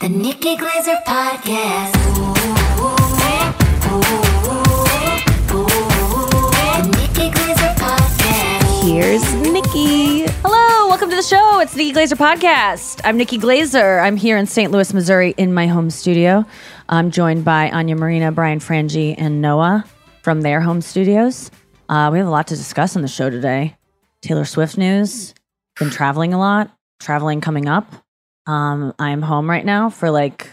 The Nikki Glaser Podcast. The Nikki Glaser Podcast. Here's Nikki. Hello, welcome to the show. It's the Nikki Glaser Podcast. I'm Nikki Glaser. I'm here in St. Louis, Missouri, in my home studio. I'm joined by Anya Marina, Brian Frangi, and Noah from their home studios. We have a lot to discuss on the show today. Taylor Swift news. Been traveling a lot. Traveling coming up. I'm home right now for like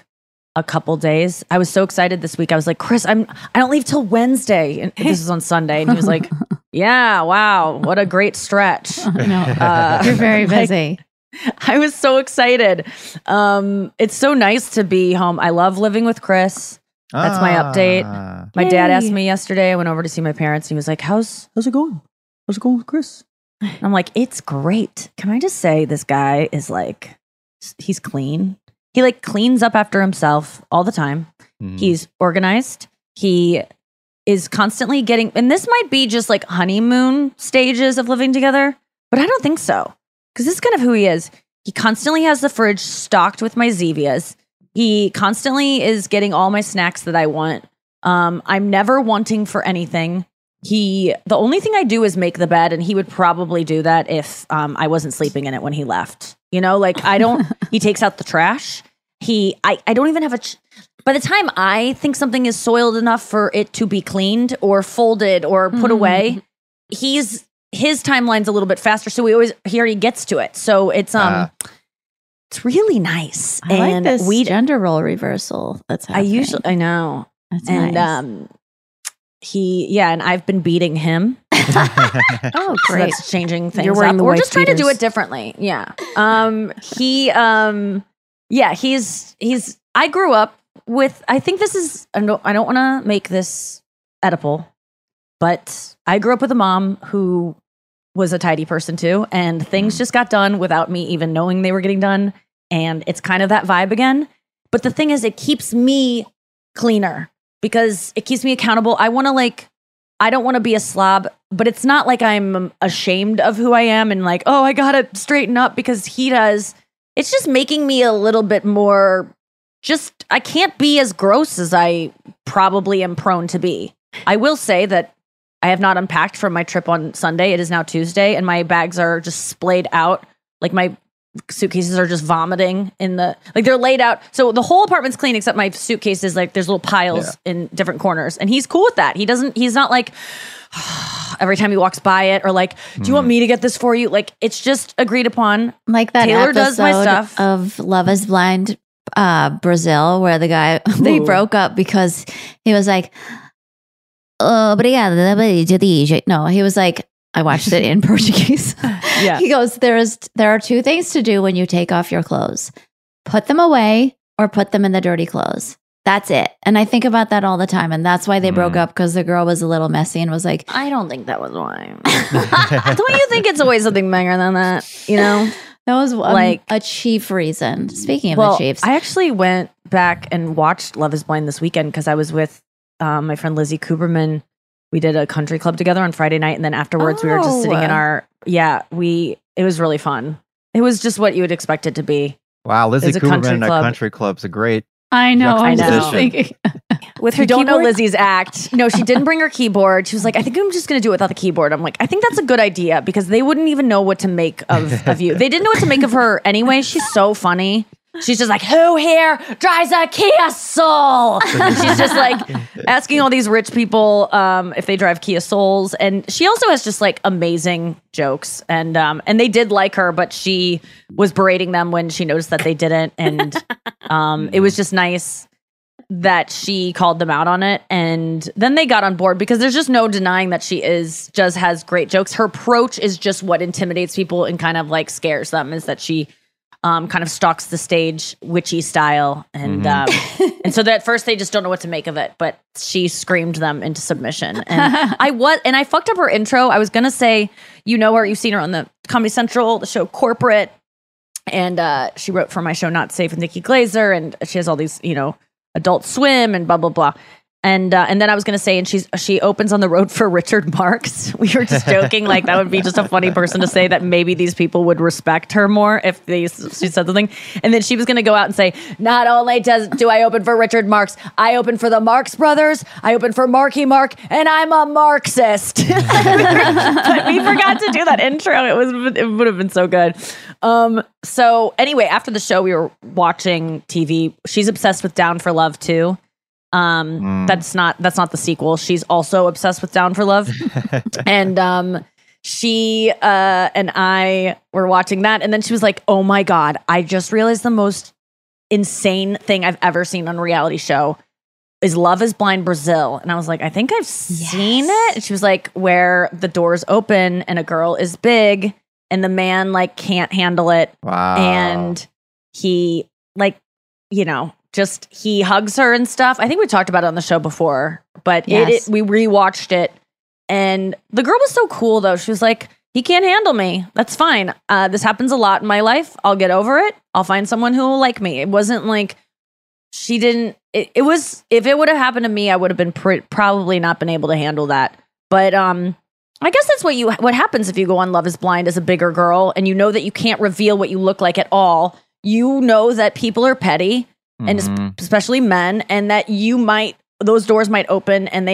a couple days. I was so excited this week. I was like, Chris, I don't leave till Wednesday. And this was on Sunday. And he was like, yeah, wow. What a great stretch. You're very busy. Like, I was so excited. It's so nice to be home. I love living with Chris. That's my update. My dad asked me yesterday. I went over to see my parents. And he was like, how's it going? How's it going with Chris? And I'm like, it's great. Can I just say this guy is like... he's clean. He like cleans up after himself all the time. Mm. He's organized. He is constantly getting, and this might be just like honeymoon stages of living together, but I don't think so. Because this is kind of who he is. He constantly has the fridge stocked with my Zevias. He constantly is getting all my snacks that I want. I'm never wanting for anything. The only thing I do is make the bed, and he would probably do that if I wasn't sleeping in it when he left. You know, like I don't, he takes out the trash. I don't even have by the time I think something is soiled enough for it to be cleaned or folded or put away, his timeline's a little bit faster. So he already gets to it. So it's really nice. I and like this gender role reversal. That's happening. I know. That's nice. And I've been beating him. Oh, great. So that's changing things up. We're just trying to do it differently. Yeah. I grew up with, I think this is, I don't want to make this Oedipal, but I grew up with a mom who was a tidy person too. And things just got done without me even knowing they were getting done. And it's kind of that vibe again. But the thing is, it keeps me cleaner. Because it keeps me accountable. I don't want to be a slob, but it's not like I'm ashamed of who I am and like, oh, I got to straighten up because he does. It's just making me a little bit more, just, I can't be as gross as I probably am prone to be. I will say that I have not unpacked from my trip on Sunday. It is now Tuesday, and my bags are just splayed out. Like my suitcases are just vomiting in the, like they're laid out. So the whole apartment's clean except my suitcases, like there's little piles in different corners. And he's cool with that. He's not like every time he walks by it or like, do you want me to get this for you? Like it's just agreed upon. Like that Taylor does my stuff of Love is Blind, Brazil, where the guy, they broke up because he was like, no, he was like, I watched it in Portuguese. Yeah. He goes, there are 2 things to do when you take off your clothes. Put them away or put them in the dirty clothes. That's it. And I think about that all the time. And that's why they broke up, because the girl was a little messy and was like, I don't think that was why. Don't you think it's always something bigger than that? you know? That was like a Chief reason. Speaking of the Chiefs. I actually went back and watched Love is Blind this weekend because I was with my friend Lizzy Cooperman. We did a country club together on Friday night. And then afterwards we were just sitting in our, it was really fun. It was just what you would expect it to be. Wow. Lizzy Cooperman in a country club's a great. I know. I know. Just thinking. With her, you don't know Lizzy's act. No, she didn't bring her keyboard. She was like, I think I'm just going to do it without the keyboard. I'm like, I think that's a good idea because they wouldn't even know what to make of you. They didn't know what to make of her anyway. She's so funny. She's just like, who here drives a Kia Soul? And she's just like asking all these rich people if they drive Kia Souls. And she also has just like amazing jokes. And they did like her, but she was berating them when she noticed that they didn't. And it was just nice that she called them out on it. And then they got on board because there's just no denying that she has great jokes. Her approach is just what intimidates people and kind of like scares them, is that she kind of stalks the stage witchy style, and and so that at first they just don't know what to make of it, but she screamed them into submission. And I fucked up her intro. I was gonna say, you know her, you've seen her on the Comedy Central, the show Corporate, and she wrote for my show Not Safe with Nikki Glaser, and she has all these, you know, Adult Swim and blah blah blah. And then I was going to say, and she opens on the road for Richard Marx. We were just joking, like that would be just a funny person to say, that maybe these people would respect her more if she said something. And then she was going to go out and say, not only do I open for Richard Marx, I open for the Marx Brothers, I open for Marky Mark, and I'm a Marxist. But we forgot to do that intro. It would have been so good. So anyway, after the show, we were watching TV. She's obsessed with Down for Love too. That's not the sequel. She's also obsessed with Down for Love. And she and I were watching that, and then she was like, oh my God, I just realized the most insane thing I've ever seen on a reality show is Love is Blind Brazil. And I was like, I think I've seen it. And she was like, where the doors open and a girl is big and the man like can't handle it. Wow. And he like, you know, just he hugs her and stuff. I think we talked about it on the show before, but we rewatched it, and the girl was so cool though. She was like, he can't handle me. That's fine. This happens a lot in my life. I'll get over it. I'll find someone who will like me. It wasn't like she didn't. It was, if it would have happened to me, I would have been probably not been able to handle that. But I guess that's what happens if you go on Love is Blind as a bigger girl, and you know that you can't reveal what you look like at all. You know that people are petty, and especially men, and that those doors might open and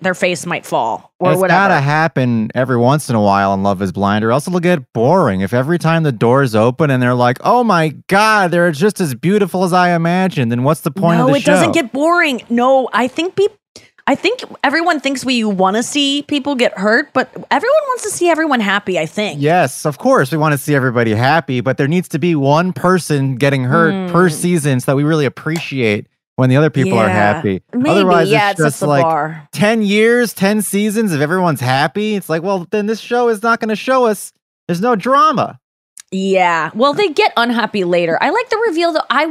their face might fall or it's whatever. It's gotta happen every once in a while on Love is Blind, or else it'll get boring. If every time the doors open and they're like, oh my God, they're just as beautiful as I imagined, then what's the point of the show? No, it doesn't get boring. No, I think everyone thinks we want to see people get hurt, but everyone wants to see everyone happy, I think. Yes, of course. We want to see everybody happy, but there needs to be one person getting hurt per season so that we really appreciate when the other people are happy. Maybe. Otherwise, it's just like bar. 10 years, 10 seasons, if everyone's happy, it's like, well, then this show is not going to show us. There's no drama. Yeah. Well, they get unhappy later. I like the reveal though. I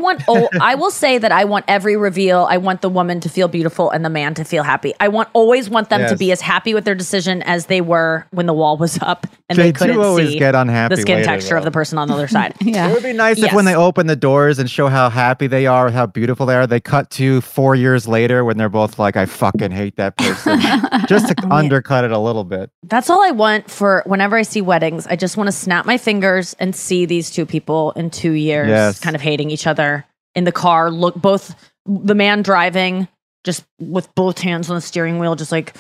will say that I want every reveal. I want the woman to feel beautiful and the man to feel happy. I always want them to be as happy with their decision as they were when the wall was up and they couldn't see get unhappy the skin later, texture of the person on the other side. It would be nice if when they open the doors and show how happy they are, how beautiful they are, they cut to 4 years later when they're both like, I fucking hate that person. Just to undercut it a little bit. That's all I want for whenever I see weddings. I just want to snap my fingers and see these two people in 2 years kind of hating each other in the car. Look, both the man driving just with both hands on the steering wheel, just like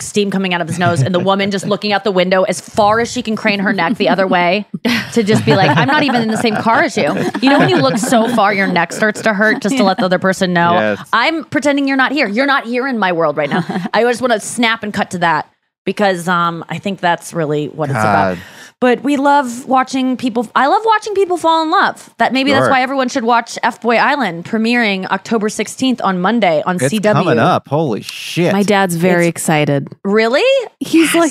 steam coming out of his nose, and the woman just looking out the window as far as she can crane her neck the other way to just be like, I'm not even in the same car as you. You know when you look so far, your neck starts to hurt just to let the other person know, I'm pretending you're not here. You're not here in my world right now. I just want to snap and cut to that because I think that's really what it's about. But we love watching people. I love watching people fall in love. That's why everyone should watch FBoy Island, premiering October 16th on Monday on CW. It's coming up. Holy shit! My dad's very excited. Really? He's like,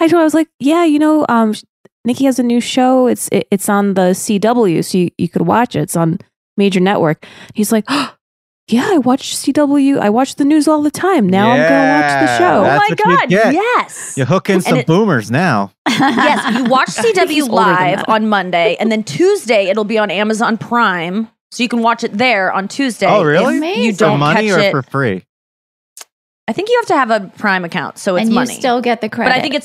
I was like, yeah, you know, Nikki has a new show. It's on the CW, so you could watch it. It's on major network. He's like, oh, yeah, I watch CW. I watch the news all the time. Now I'm going to watch the show. That's yes. You're hooking some boomers now. Yes, you watch CW live on Monday, and then Tuesday it'll be on Amazon Prime, so you can watch it there on Tuesday. Oh, really? Amazing. You don't for money catch or it. For free? I think you have to have a Prime account, so it's and money. And you still get the credit. But I think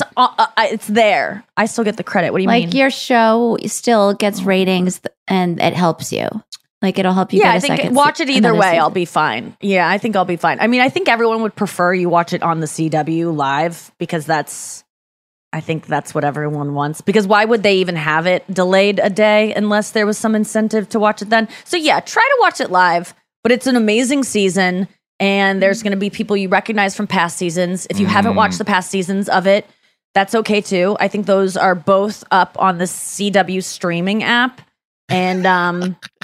it's there. I still get the credit. What do you mean? Like your show still gets ratings, and it helps you. Like it'll help you. Yeah, get I think watch it either way. Season. I'll be fine. Yeah, I think I'll be fine. I mean, I think everyone would prefer you watch it on the CW live because I think that's what everyone wants. Because why would they even have it delayed a day unless there was some incentive to watch it then? So yeah, try to watch it live. But it's an amazing season, and there's going to be people you recognize from past seasons. If you haven't watched the past seasons of it, that's okay too. I think those are both up on the CW streaming app. And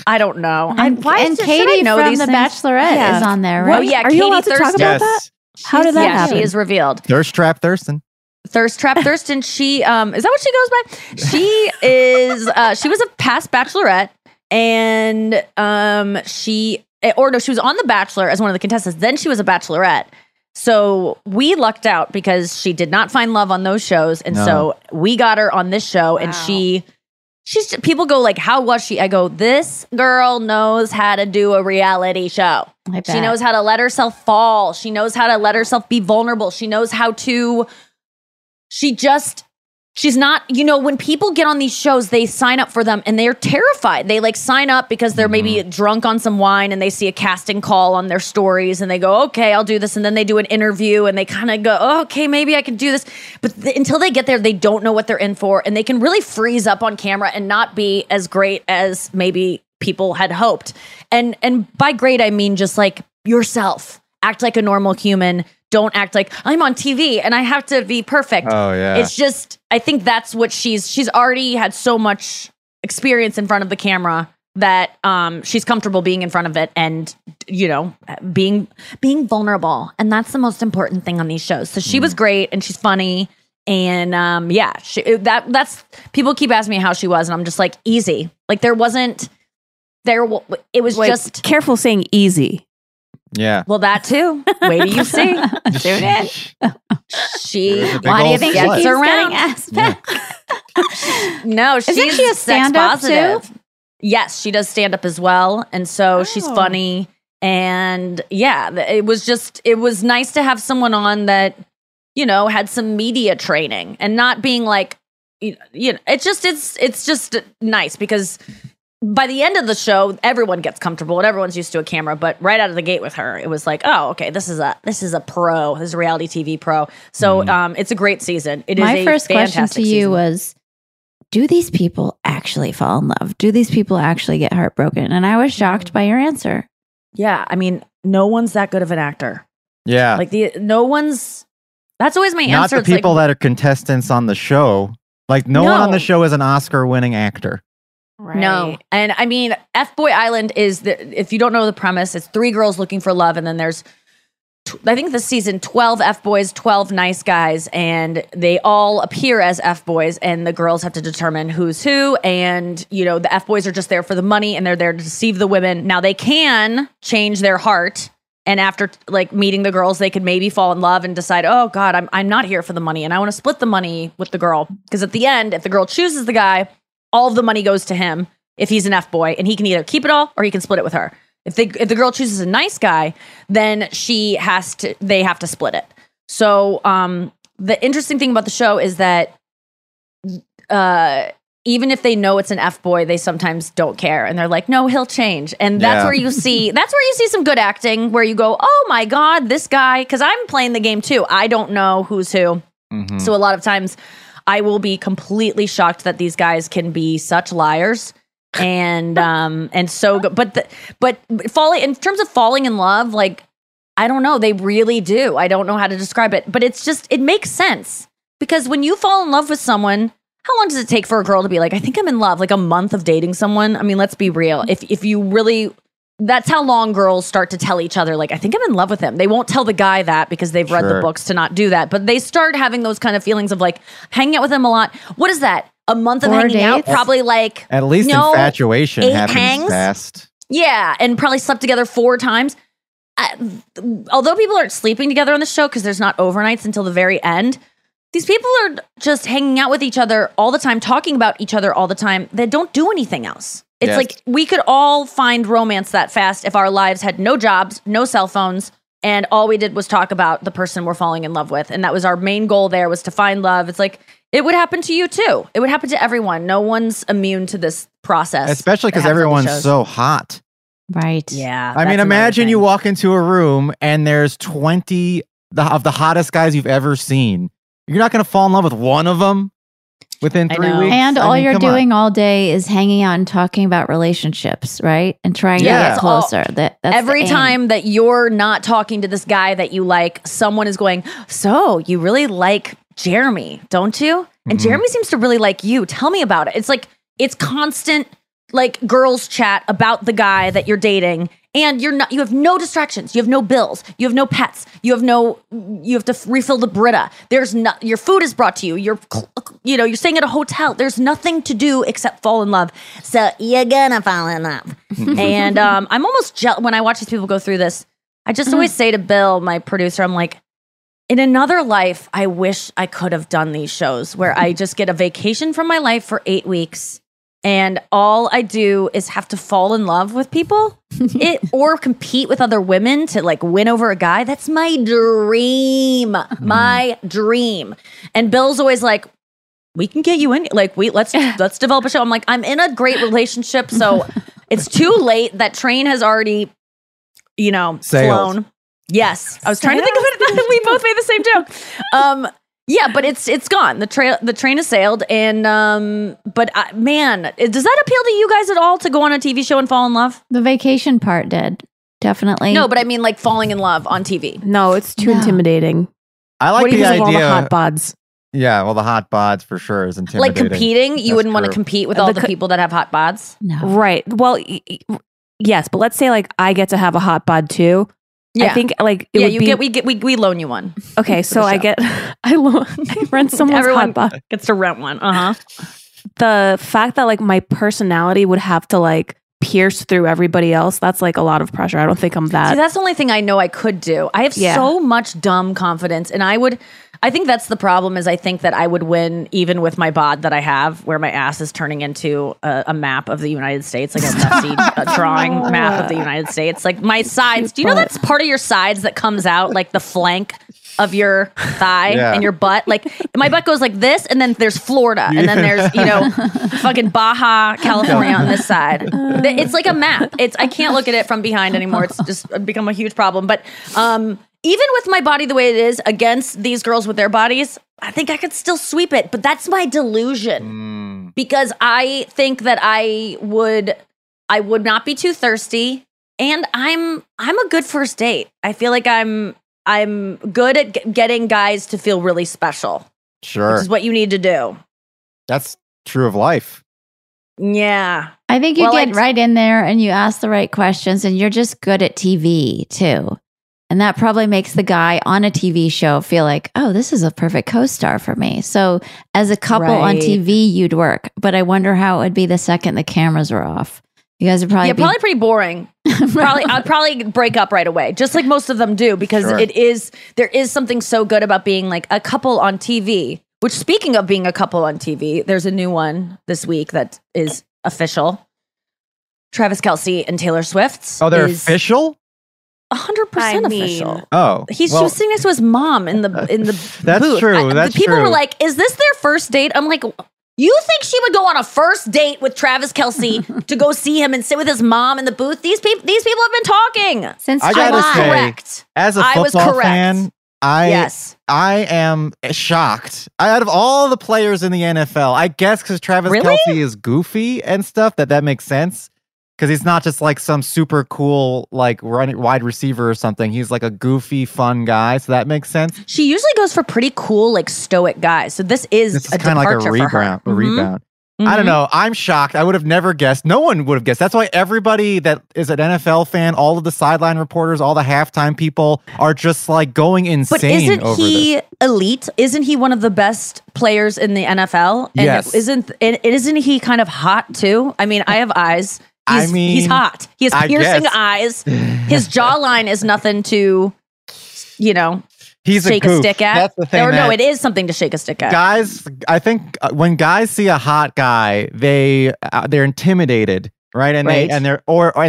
I don't know. Katie from The Bachelorette is on there, right? Oh yeah, Katie Thurston. Talk about that? How did that happen? She is revealed. Thirst Trap Thurston. She is that what she goes by? She is. She was a past Bachelorette, and she was on The Bachelor as one of the contestants. Then she was a Bachelorette. So we lucked out because she did not find love on those shows, and so we got her on this show, and she. She's people go like, how was she? I go, this girl knows how to do a reality show. She knows how to let herself fall. She knows how to let herself be vulnerable. She knows how to. She's not, when people get on these shows, they sign up for them and they're terrified. They sign up because they're maybe drunk on some wine and they see a casting call on their stories and they go, okay, I'll do this. And then they do an interview and they kind of go, oh, okay, maybe I can do this. But until they get there, they don't know what they're in for. And they can really freeze up on camera and not be as great as maybe people had hoped. And by great, I mean, just yourself. Act like a normal human. Don't act like I'm on TV and I have to be perfect. Oh, yeah. It's just, I think that's what she's already had so much experience in front of the camera that she's comfortable being in front of it and, being vulnerable. And that's the most important thing on these shows. So she was great and she's funny. And that's people keep asking me how she was. And I'm just easy. It was just careful saying easy. Yeah. Well, that too. Wait till you see. Soon in. Why do you think she keeps getting asked back? Yeah. No, she's a sex positive. Too? Yes, she does stand up as well, and so she's funny. And yeah, it was nice to have someone on that had some media training and not being it's just nice because. By the end of the show, everyone gets comfortable and everyone's used to a camera. But right out of the gate with her, it was okay, this is a pro. This is a reality TV pro. So it's a great season. It is a fantastic season. My first question to you was, do these people actually fall in love? Do these people actually get heartbroken? And I was shocked by your answer. Yeah, I mean, no one's that good of an actor. Yeah. That's always my answer. Not the people that are contestants on the show. No one on the show is an Oscar-winning actor. Right. No. And I mean, FBoy Island is, if you don't know the premise, it's 3 girls looking for love. And then there's, I think this season, 12 FBoys, 12 nice guys. And they all appear as FBoys. And the girls have to determine who's who. And, the FBoys are just there for the money. And they're there to deceive the women. Now, they can change their heart. And after meeting the girls, they could maybe fall in love and decide, oh, God, I'm not here for the money. And I want to split the money with the girl. Because at the end, if the girl chooses the guy, all of the money goes to him if he's an F-boy, and he can either keep it all or he can split it with her. If the girl chooses a nice guy, then they have to split it. So the interesting thing about the show is that even if they know it's an F-boy, they sometimes don't care, and they're like, no, he'll change. And that's where you see some good acting, where you go, oh my God, this guy, because I'm playing the game too. I don't know who's who. Mm-hmm. So a lot of times I will be completely shocked that these guys can be such liars and so good. But falling in terms of falling in love, I don't know. They really do. I don't know how to describe it, but it's just, it makes sense because when you fall in love with someone, how long does it take for a girl to be I think I'm in love, a month of dating someone. I mean, let's be real. If you really, that's how long girls start to tell each other, I think I'm in love with him. They won't tell the guy that because they've read the books to not do that. But they start having those kind of feelings of hanging out with him a lot. What is that? A month of hanging out? Probably at least infatuation happens fast. Yeah. And probably slept together 4 times. although people aren't sleeping together on the show because there's not overnights until the very end, these people are just hanging out with each other all the time, talking about each other all the time. They don't do anything else. It's like we could all find romance that fast if our lives had no jobs, no cell phones, and all we did was talk about the person we're falling in love with. And that was our main goal there, was to find love. It's like, it would happen to you too. It would happen to everyone. No one's immune to this process. Especially because everyone's so hot. Right. Yeah. I mean, imagine you walk into a room and there's 20 of the hottest guys you've ever seen. You're not going to fall in love with one of them within 3 weeks. And all you're doing all day is hanging out and talking about relationships, right? And trying to get closer. Every time that you're not talking to this guy that you like, someone is going, so you really like Jeremy, don't you? And Jeremy seems to really like you. Tell me about it. It's like, it's constant, like, girls chat about the guy that you're dating. And you're not, you have no distractions. You have no bills. You have no pets. You have no, you have to refill the Brita. There's not, your food is brought to you. You're, you know, you're staying at a hotel. There's nothing to do except fall in love. So you're gonna fall in love. And I'm almost jealous when I watch these people go through this. I just always say to Bill, my producer, I'm like, in another life, I wish I could have done these shows where I just get a vacation from my life for 8 weeks. And all I do is have to fall in love with people or compete with other women to, like, win over a guy. That's my dream, my dream. And Bill's always like, we can get you in. Like, let's develop a show. I'm like, I'm in a great relationship. So it's too late. That train has already, you know, flown. Yes. I was trying to think of it. We both made the same joke. Yeah, but it's gone. The train has sailed, and man, does that appeal to you guys at all to go on a TV show and fall in love? The vacation part did, definitely. No, but I mean, like, falling in love on TV. No, it's too intimidating. I like the idea of all the hot bods. Yeah, well, the hot bods for sure is intimidating. Like competing, you wouldn't want to compete with all the people that have hot bods. No, right? Well, yes, but let's say, like, I get to have a hot bod too. Yeah. I think, like, it would be... Yeah, we loan you one. Okay, so I rent someone's hot box. Everyone gets to rent one, The fact that, like, my personality would have to, like, pierce through everybody else, that's, like, a lot of pressure. I don't think I'm that... See, that's the only thing I know I could do. I have so much dumb confidence, and I would... I think that's the problem, is I think that I would win even with my bod that I have, where my ass is turning into a map of the United States, like a messy drawing map of the United States. Like, my sides, do you know that's part of your sides that comes out, like the flank of your thigh and your butt? Like, my butt goes like this, and then there's Florida, and then there's, you know, fucking Baja, California on this side. It's like a map. I can't look at it from behind anymore. It's just become a huge problem. But, even with my body the way it is against these girls with their bodies, I think I could still sweep it. But that's my delusion because I think that I would not be too thirsty, and I'm a good first date. I feel like I'm good at getting guys to feel really special. Sure, which is what you need to do. That's true of life. Yeah. I think you get right in there and you ask the right questions, and you're just good at TV too. And that probably makes the guy on a TV show feel like, oh, this is a perfect co-star for me. So as a couple on TV, you'd work. But I wonder how it would be the second the cameras were off. You guys would probably probably pretty boring. I'd probably break up right away, just like most of them do, because there is something so good about being like a couple on TV. Which, speaking of being a couple on TV, there's a new one this week that is official. Travis Kelce and Taylor Swift. Oh, they're official? 100% official. Oh, she was sitting next to his mom in the that's booth. True. That's people true. Were like, "Is this their first date?" I'm like, "You think she would go on a first date with Travis Kelce to go see him and sit with his mom in the booth? These people have been talking since I was correct. As a football fan, I am shocked. Out of all the players in the NFL, I guess because Travis Kelce is goofy and stuff, that makes sense. Because he's not just like some super cool, like, wide receiver or something. He's like a goofy, fun guy. So that makes sense. She usually goes for pretty cool, like, stoic guys. So this is kind of like a rebound. Mm-hmm. I don't know. I'm shocked. I would have never guessed. No one would have guessed. That's why everybody that is an NFL fan, all of the sideline reporters, all the halftime people are just like going insane. But isn't he elite? Isn't he one of the best players in the NFL? And yes. Isn't he kind of hot too? I mean, I have eyes. He's hot. He has piercing eyes. His jawline is nothing to, you know, shake a stick at. That's the thing. Or no, it is something to shake a stick at. Guys, I think when guys see a hot guy, they're intimidated. Right, and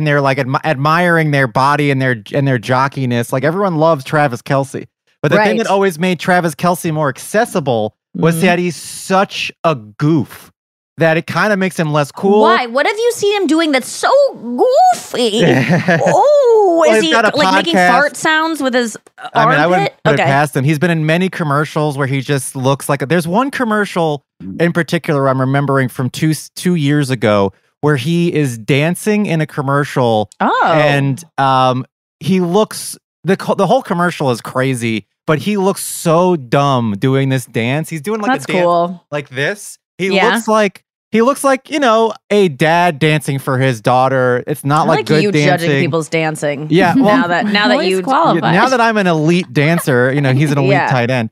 they're like admiring their body and their jockiness. Like everyone loves Travis Kelce, but the thing that always made Travis Kelce more accessible was that he's such a goof that it kind of makes him less cool. Why? What have you seen him doing that's so goofy? Oh, is he like making fart sounds with his armpit? I mean, I wouldn't put it past him. He's been in many commercials where he just looks like. There's one commercial in particular I'm remembering from two years ago, where he is dancing in a commercial, and he looks, the whole commercial is crazy, but he looks so dumb doing this dance. He's doing like dance like this. He looks like, you know, a dad dancing for his daughter. It's not like good you dancing. Judging people's dancing. Yeah, well, now that you qualify. Now that I'm an elite dancer, you know, he's an elite tight end.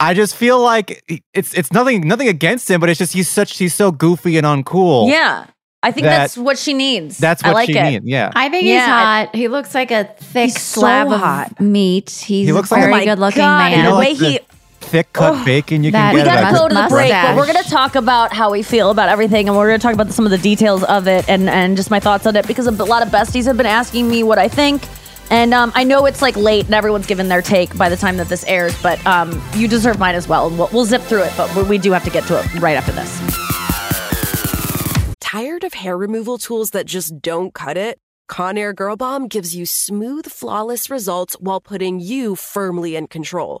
I just feel like it's nothing against him, but it's just he's so goofy and uncool. Yeah. I think that's what she needs. That's what she needs. Yeah, I think he's hot. He looks like a thick slab of meat. He's a very good-looking man. You know, like the way thick-cut bacon you can get. We gotta go to the break, but we're gonna talk about how we feel about everything, and we're gonna talk about some of the details of it and just my thoughts on it, because a lot of besties have been asking me what I think. And I know it's like late and everyone's given their take by the time that this airs, but you deserve mine as well. And we'll zip through it, but we do have to get to it right after this. Tired of hair removal tools that just don't cut it? Conair Girl Bomb gives you smooth, flawless results while putting you firmly in control.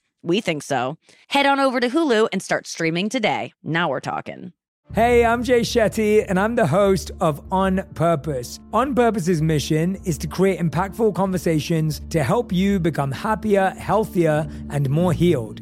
We think so. Head on over to Hulu and start streaming today. Now we're talking. Hey, I'm Jay Shetty, and I'm the host of On Purpose. On Purpose's mission is to create impactful conversations to help you become happier, healthier, and more healed.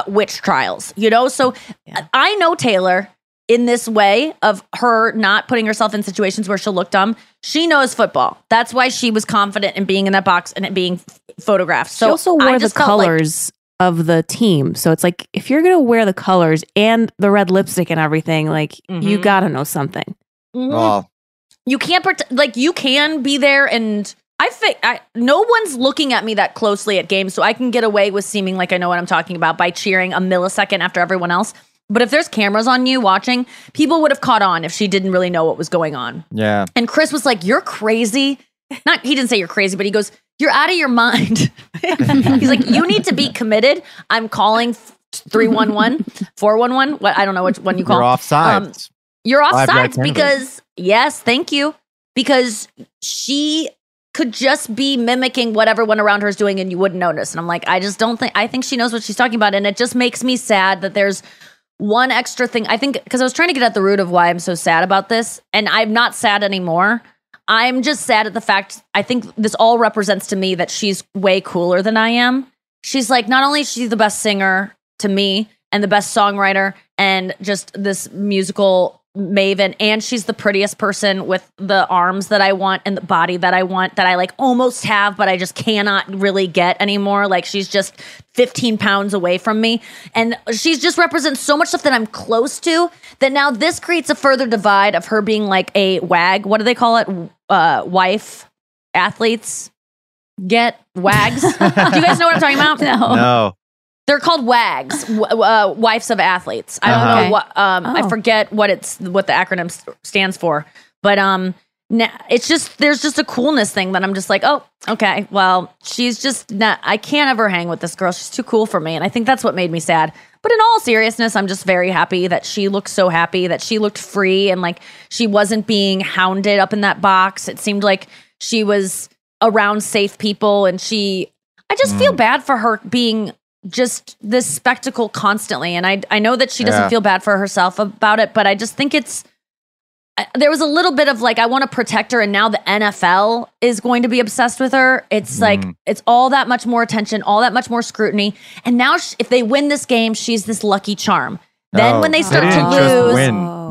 witch trials, you know? So yeah. I know Taylor in this way of her not putting herself in situations where she'll look dumb. She knows football. That's why she was confident in being in that box and it being photographed. So she also wore the colors of the team. So it's like, if you're going to wear the colors and the red lipstick and everything, like you got to know something. Mm-hmm. Oh. You can't you can be there and no one's looking at me that closely at games. So I can get away with seeming like I know what I'm talking about by cheering a millisecond after everyone else. But if there's cameras on you watching, people would have caught on if she didn't really know what was going on. Yeah. And Chris was like, you're crazy. He didn't say you're crazy, but he goes, you're out of your mind. He's like, you need to be committed. I'm calling 311, 411. What? I don't know which one you call. You're offsides. You're offsides because, yes, thank you. Because she could just be mimicking what everyone around her is doing and you wouldn't notice. And I'm like, I think she knows what she's talking about. And it just makes me sad that there's one extra thing. I think because I was trying to get at the root of why I'm so sad about this, and I'm not sad anymore. I'm just sad at the fact, I think this all represents to me that she's way cooler than I am. She's like, not only is she the best singer to me and the best songwriter and just this musical maven, and she's the prettiest person with the arms that I want and the body that I want, that I like almost have, but I just cannot really get anymore. Like she's just 15 pounds away from me. And she just represents so much stuff that I'm close to that now this creates a further divide of her being like a wag. What do they call it? Wife athletes get wags. Do you guys know what I'm talking about? No. They're called wags, wives of athletes. I don't know what I forget what the acronym stands for, but it's just there's just a coolness thing that I'm just like, oh, okay, well, she's just not. I can't ever hang with this girl. She's too cool for me, and I think that's what made me sad. But in all seriousness, I'm just very happy that she looked so happy, that she looked free, and like she wasn't being hounded up in that box. It seemed like she was around safe people, and I just feel bad for her being just this spectacle constantly. And I know that she doesn't feel bad for herself about it, but I just think there was a little bit of like, I want to protect her. And now the NFL is going to be obsessed with her. It's like, it's all that much more attention, all that much more scrutiny. And now if they win this game, she's this lucky charm. Then when they start to lose,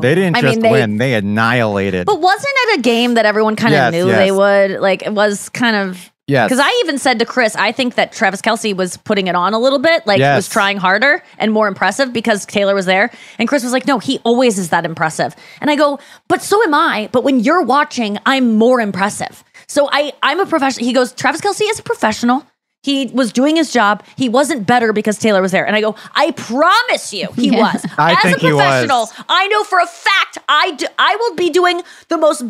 they didn't just win. They annihilated. But wasn't it a game that everyone kind of knew they would? Like it was kind of... Yeah, because I even said to Chris, I think that Travis Kelce was putting it on a little bit, like was trying harder and more impressive because Taylor was there. And Chris was like, no, he always is that impressive. And I go, but so am I. But when you're watching, I'm more impressive. So I'm a professional. He goes, Travis Kelce is a professional. He was doing his job. He wasn't better because Taylor was there. And I go, I promise you he was. As a professional, I know for a fact I will be doing the most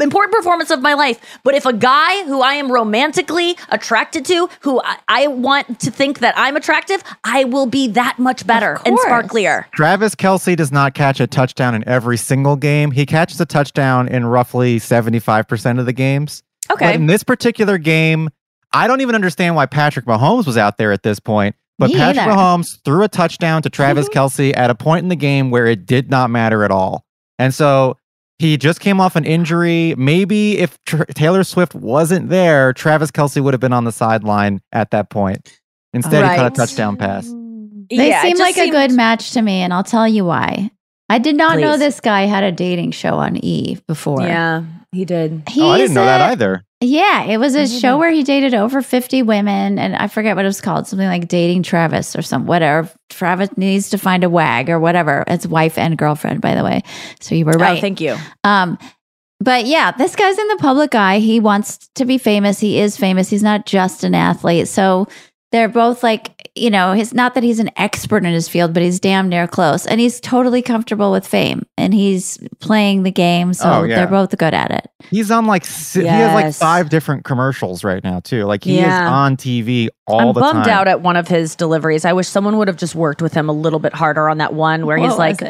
important performance of my life. But if a guy who I am romantically attracted to, who I want to think that I'm attractive, I will be that much better and sparklier. Travis Kelce does not catch a touchdown in every single game. He catches a touchdown in roughly 75% of the games. Okay. But in this particular game, I don't even understand why Patrick Mahomes was out there at this point, but Mahomes threw a touchdown to Travis Kelce at a point in the game where it did not matter at all. And so he just came off an injury. Maybe if Taylor Swift wasn't there, Travis Kelce would have been on the sideline at that point. Instead, he caught a touchdown pass. They seem like a good match to me, and I'll tell you why. I did not know this guy had a dating show on E! Before. Yeah, he did. I didn't know that either. Yeah, it was a show where he dated over 50 women, and I forget what it was called, something like Dating Travis or something, whatever. Travis needs to find a wag or whatever. It's wife and girlfriend, by the way. So you were right. Oh, thank you. But yeah, this guy's in the public eye. He wants to be famous. He is famous. He's not just an athlete. So they're both like, you know, it's not that he's an expert in his field, but he's damn near close. And he's totally comfortable with fame. And he's playing the game, so they're both good at it. He's on like, he has like 5 different commercials right now, too. Like he is on TV all the time. I'm bummed out at one of his deliveries. I wish someone would have just worked with him a little bit harder on that one where he's like...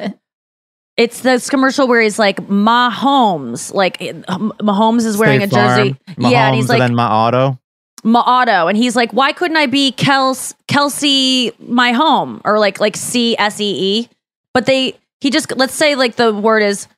It's this commercial where he's like, Mahomes. Like, Mahomes is wearing a jersey. Mahomes, and he's like... And then my auto. Motto, and he's like, why couldn't I be Kelce my home, or like CSEE? But he just, let's say like the word is,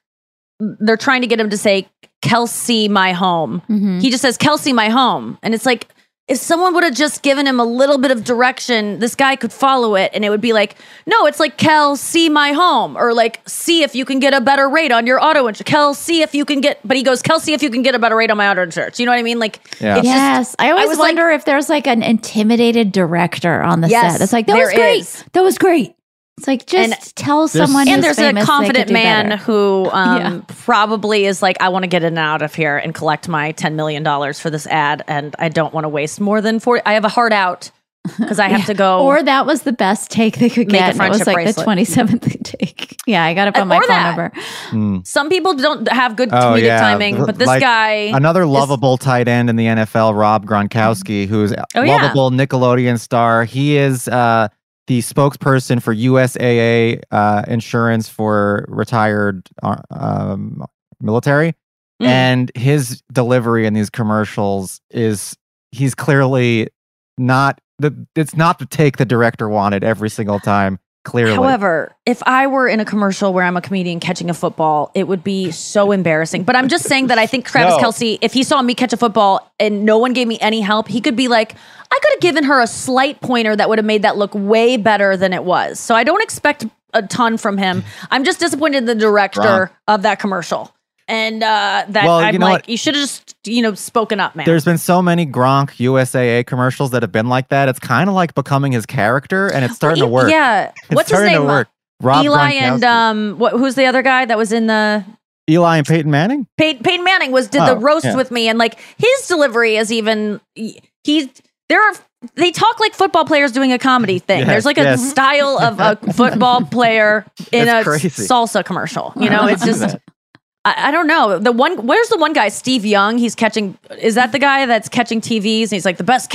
they're trying to get him to say Kelce my home. Mm-hmm. He just says Kelce my home, and it's like, if someone would have just given him a little bit of direction, this guy could follow it, and it would be like, no, it's like Kelce my home, or like, see if you can get a better rate on your auto insurance. Kelce if you can get, but he goes, Kelce if you can get a better rate on my auto insurance. You know what I mean? Like, yeah. Yes, I always wonder if there's like an intimidated director on the set. It's like, that was great. That was great. It's like, tell someone. And there's a confident man who probably is like, I want to get in and out of here and collect my $10 million for this ad. And I don't want to waste more than 40. I have a heart out because I have to go. Or that was the best take they could get. It was like the 27th take. Yeah, I got it on my phone number. Mm. Some people don't have good comedic timing, but this guy. Another lovable tight end in the NFL, Rob Gronkowski, who's a lovable Nickelodeon star. He is... the spokesperson for USAA insurance for retired military. Mm. And his delivery in these commercials is, he's clearly not, it's not the take the director wanted every single time, clearly. However, if I were in a commercial where I'm a comedian catching a football, it would be so embarrassing. But I'm just saying that I think Travis Kelce, if he saw me catch a football and no one gave me any help, he could be like, I could have given her a slight pointer that would have made that look way better than it was. So I don't expect a ton from him. I'm just disappointed in the director of that commercial. And that I'm like, you should have just, spoken up, man. There's been so many Gronk USAA commercials that have been like that. It's kind of like becoming his character, and it's starting to work. Yeah. What's his name? Rob Eli Gronkowski. And who's the other guy that was in the... Eli and Peyton Manning? Peyton Manning did the roast with me, and like his delivery is even... They talk like football players doing a comedy thing. Yes, there's like a style of a football player in salsa commercial. You know, it's just... I don't know. Where's the one guy, Steve Young? Is that the guy that's catching TVs? And he's like, the best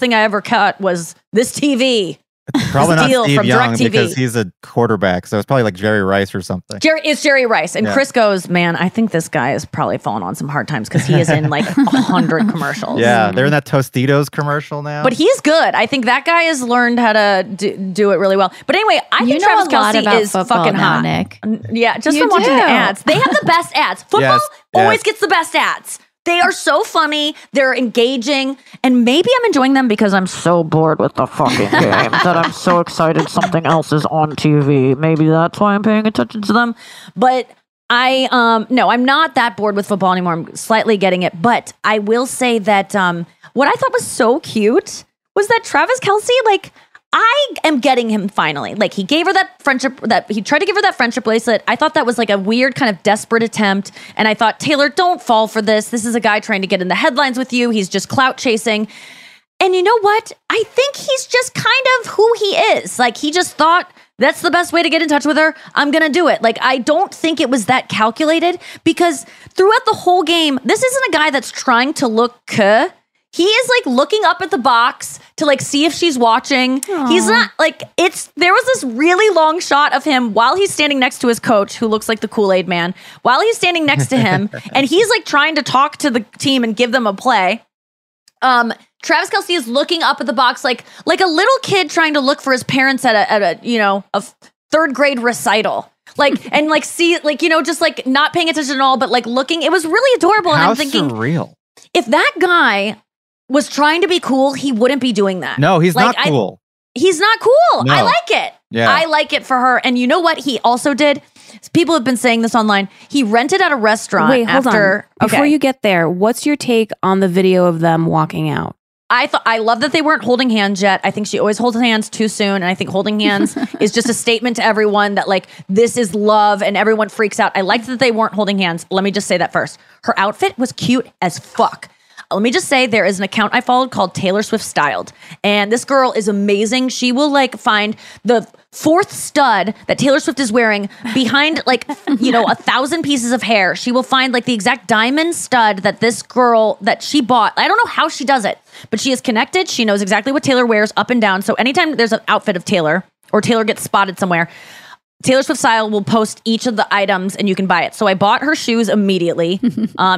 thing I ever caught was this TV. It's probably not Steve Young because he's a quarterback. So it's probably like Jerry Rice or something. It's Jerry Rice. And Chris goes, man, I think this guy is probably falling on some hard times because he is in like 100 commercials. Yeah, they're in that Tostitos commercial now. But he's good. I think that guy has learned how to do it really well. But anyway, I think Travis Kelce is fucking hot. Nick. Yeah, just from watching the ads. They have the best ads. Football always gets the best ads. They are so funny. They're engaging. And maybe I'm enjoying them because I'm so bored with the fucking game that I'm so excited something else is on TV. Maybe that's why I'm paying attention to them. But I, no, I'm not that bored with football anymore. I'm slightly getting it. But I will say that what I thought was so cute was that Travis Kelce, like, I am getting him finally. Like, he gave her that friendship, that he tried to give her that friendship bracelet. I thought that was like a weird kind of desperate attempt. And I thought, Taylor, don't fall for this. This is a guy trying to get in the headlines with you. He's just clout chasing. And you know what? I think he's just kind of who he is. Like, he just thought that's the best way to get in touch with her. I'm going to do it. Like, I don't think it was that calculated because throughout the whole game, this isn't a guy that's trying to look He is like looking up at the box to like see if she's watching. Aww. He's not like there was this really long shot of him while he's standing next to his coach who looks like the Kool-Aid man, while he's standing next to him and he's like trying to talk to the team and give them a play. Travis Kelce is looking up at the box like a little kid trying to look for his parents at a third grade recital. Like, and like see, like, just like not paying attention at all, but like looking. It was really adorable. How and I'm thinking surreal. If that guy was trying to be cool, he wouldn't be doing that. No, he's like, not cool. He's not cool. No. I like it. Yeah. I like it for her. And you know what he also did? People have been saying this online. He rented at a restaurant. Wait, hold on. Before you get there, what's your take on the video of them walking out? I love that they weren't holding hands yet. I think she always holds hands too soon. And I think holding hands is just a statement to everyone that like, this is love and everyone freaks out. I liked that they weren't holding hands. Let me just say that first. Her outfit was cute as fuck. Let me just say there is an account I followed called Taylor Swift Styled. And this girl is amazing. She will like find the fourth stud that Taylor Swift is wearing behind like, 1,000 pieces of hair. She will find like the exact diamond stud that this girl that she bought. I don't know how she does it, but she is connected. She knows exactly what Taylor wears up and down. So anytime there's an outfit of Taylor or Taylor gets spotted somewhere, Taylor Swift Style will post each of the items and you can buy it. So I bought her shoes immediately.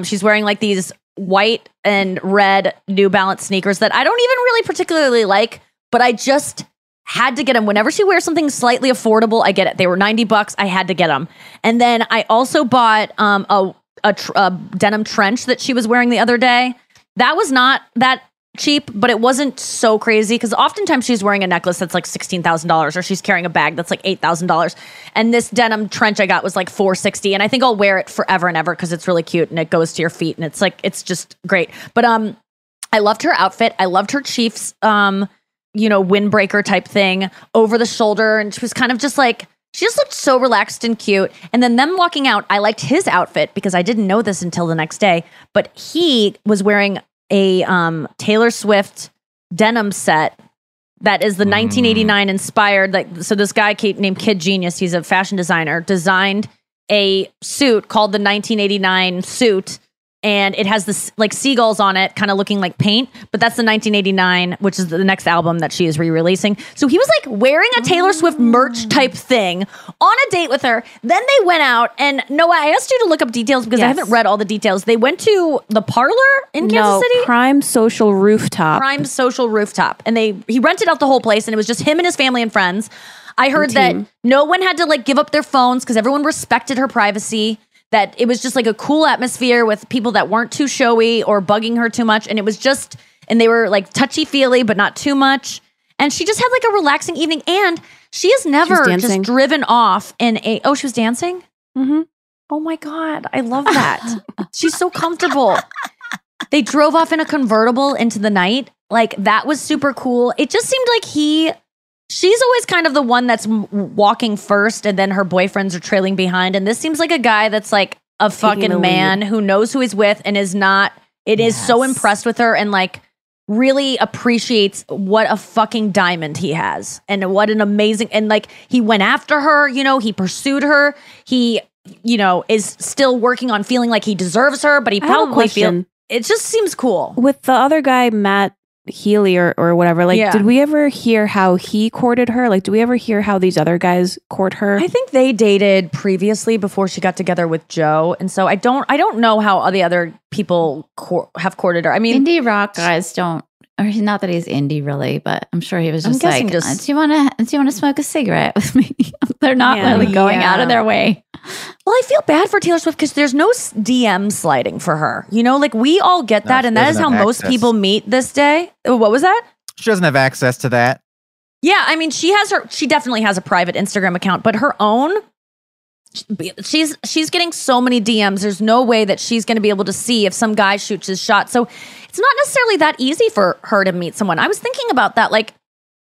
She's wearing like these white and red New Balance sneakers that I don't even really particularly like, but I just had to get them. Whenever she wears something slightly affordable, I get it. They were $90. I had to get them. And then I also bought a denim trench that she was wearing the other day. That was not that cheap, but it wasn't so crazy because oftentimes she's wearing a necklace that's like $16,000 or she's carrying a bag that's like $8,000. And this denim trench I got was like $460, and I think I'll wear it forever and ever because it's really cute and it goes to your feet and it's like, it's just great. But I loved her outfit. I loved her Chiefs, you know, windbreaker type thing over the shoulder, and she was kind of just like, she just looked so relaxed and cute. And then them walking out, I liked his outfit because I didn't know this until the next day, but he was wearing a Taylor Swift denim set that is the 1989 inspired. Like, so this guy named Kid Genius, he's a fashion designer, designed a suit called the 1989 suit, and it has this like seagulls on it, kind of looking like paint, but that's the 1989, which is the next album that she is re-releasing. So he was like wearing a Taylor Swift merch type thing on a date with her. Then they went out, and Noah, I asked you to look up details because I haven't read all the details. They went to the Parlor in Kansas City? Prime Social Rooftop. And he rented out the whole place, and it was just him and his family and friends. I heard that no one had to like give up their phones because everyone respected her privacy, that it was just like a cool atmosphere with people that weren't too showy or bugging her too much. And it was just, and they were like touchy-feely, but not too much. And she just had like a relaxing evening. And she has never just driven off in a, she was dancing? Mm-hmm. Oh my God, I love that. She's so comfortable. They drove off in a convertible into the night. Like, that was super cool. It just seemed like she's always kind of the one that's walking first, and then her boyfriends are trailing behind. And this seems like a guy that's like a fucking man who knows who he's with and is not, is so impressed with her and like really appreciates what a fucking diamond he has and what an amazing, and like he went after her, you know, he pursued her. He, you know, is still working on feeling like he deserves her, but he probably feels, it just seems cool. With the other guy, Matt Healy or whatever, like, did we ever hear how he courted her? Like, do we ever hear how these other guys court her? I think they dated previously before she got together with Joe, and so I don't know how the other people have courted her. I mean, indie rock guys don't, or not that he's indie really, but I'm sure he was just like, do you want to smoke a cigarette with me? They're not really going out of their way. Well, I feel bad for Taylor Swift because there's no DM sliding for her. You know, like, we all get that, and that is how most people meet this day. What was that? She doesn't have access to that. Yeah, I mean, she definitely has a private Instagram account, but her own, she's getting so many DMs. There's no way that she's going to be able to see if some guy shoots his shot. So it's not necessarily that easy for her to meet someone. I was thinking about that. Like,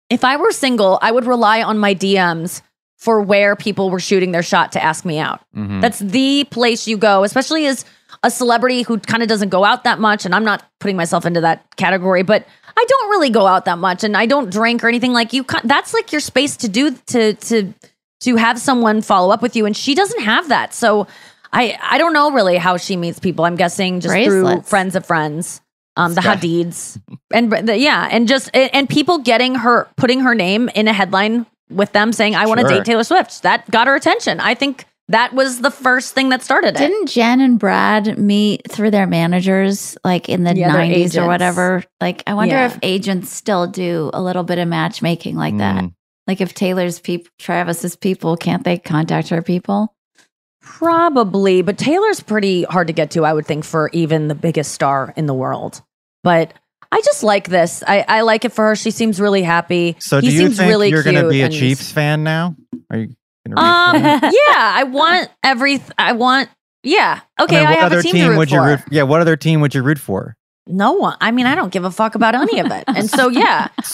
if I were single, I would rely on my DMs for where people were shooting their shot to ask me out. Mm-hmm. That's the place you go, especially as a celebrity who kind of doesn't go out that much. And I'm not putting myself into that category, but I don't really go out that much, and I don't drink or anything. Like, you, that's like your space to do, to have someone follow up with you. And she doesn't have that. So I don't know really how she meets people. I'm guessing just through friends of friends, the Hadids and people putting her name in a headline with them saying, I want to date Taylor Swift. That got her attention. I think that was the first thing that started it. Didn't Jen and Brad meet through their managers, like in the 90s or whatever? Like, I wonder if agents still do a little bit of matchmaking like that. Like, if Travis's people, can't they contact her people? Probably, but Taylor's pretty hard to get to, I would think, for even the biggest star in the world. But I just like this. I like it for her. She seems really happy. So do you think you're going to be a Chiefs fan now? Are you going to be Okay, I mean, what other team would you root for? No one. I mean, I don't give a fuck about any of it. And so, so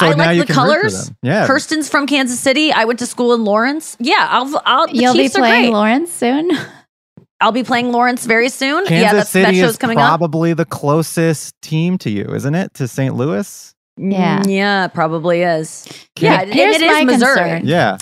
I like the colors. Yeah. Kirsten's from Kansas City. I went to school in Lawrence. Yeah, You'll Chiefs be playing Lawrence soon? I'll be playing Lawrence very soon. Kansas City that show's coming up. Probably the closest team to you, isn't it? To St. Louis? Yeah. Yeah, probably is. Here's my Missouri. Concern. Yeah.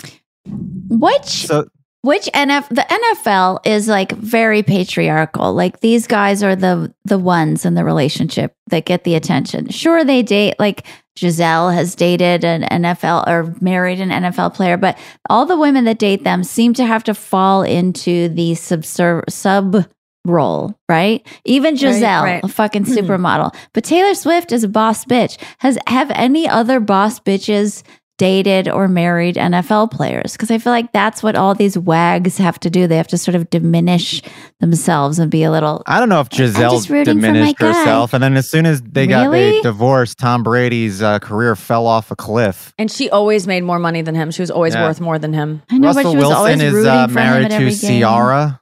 Which the NFL is like very patriarchal. Like, these guys are the ones in the relationship that get the attention. Sure, they date, like Giselle has dated an NFL or married an NFL player, but all the women that date them seem to have to fall into the sub role, right? Even Giselle, right. a fucking supermodel. But Taylor Swift is a boss bitch. Have any other boss bitches dated or married NFL players? Because I feel like that's what all these wags have to do. They have to sort of diminish themselves and be a little... I don't know if Giselle diminished herself. And then as soon as they got divorced, Tom Brady's career fell off a cliff. And she always made more money than him. She was always worth more than him. I know, Russell Wilson is married to Ciara.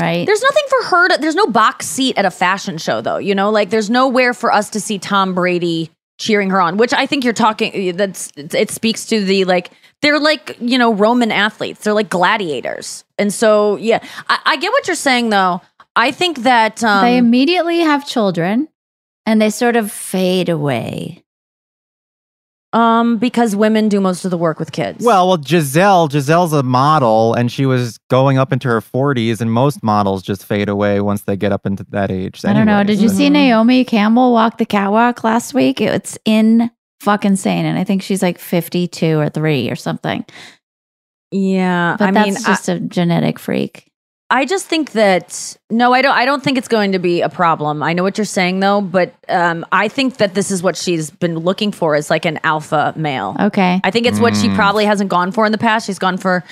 Right. There's nothing for her to... There's no box seat at a fashion show, though. You know, like there's nowhere for us to see Tom Brady... cheering her on, which I think you're talking, it speaks to the, like, they're like, you know, Roman athletes. They're like gladiators. And so, yeah, I get what you're saying, though. I think that... they immediately have children and they sort of fade away. Because women do most of the work with kids. Well, Giselle's a model and she was going up into her 40s and most models just fade away once they get up into that age. I don't know. Did you see Naomi Campbell walk the catwalk last week? It's in fucking insane. And I think she's like 52 or 3 or something. Yeah. But I mean, that's just a genetic freak. I just think that, no, I don't think it's going to be a problem. I know what you're saying, though, but I think that this is what she's been looking for, is like an alpha male. Okay. I think it's what she probably hasn't gone for in the past. She's gone for,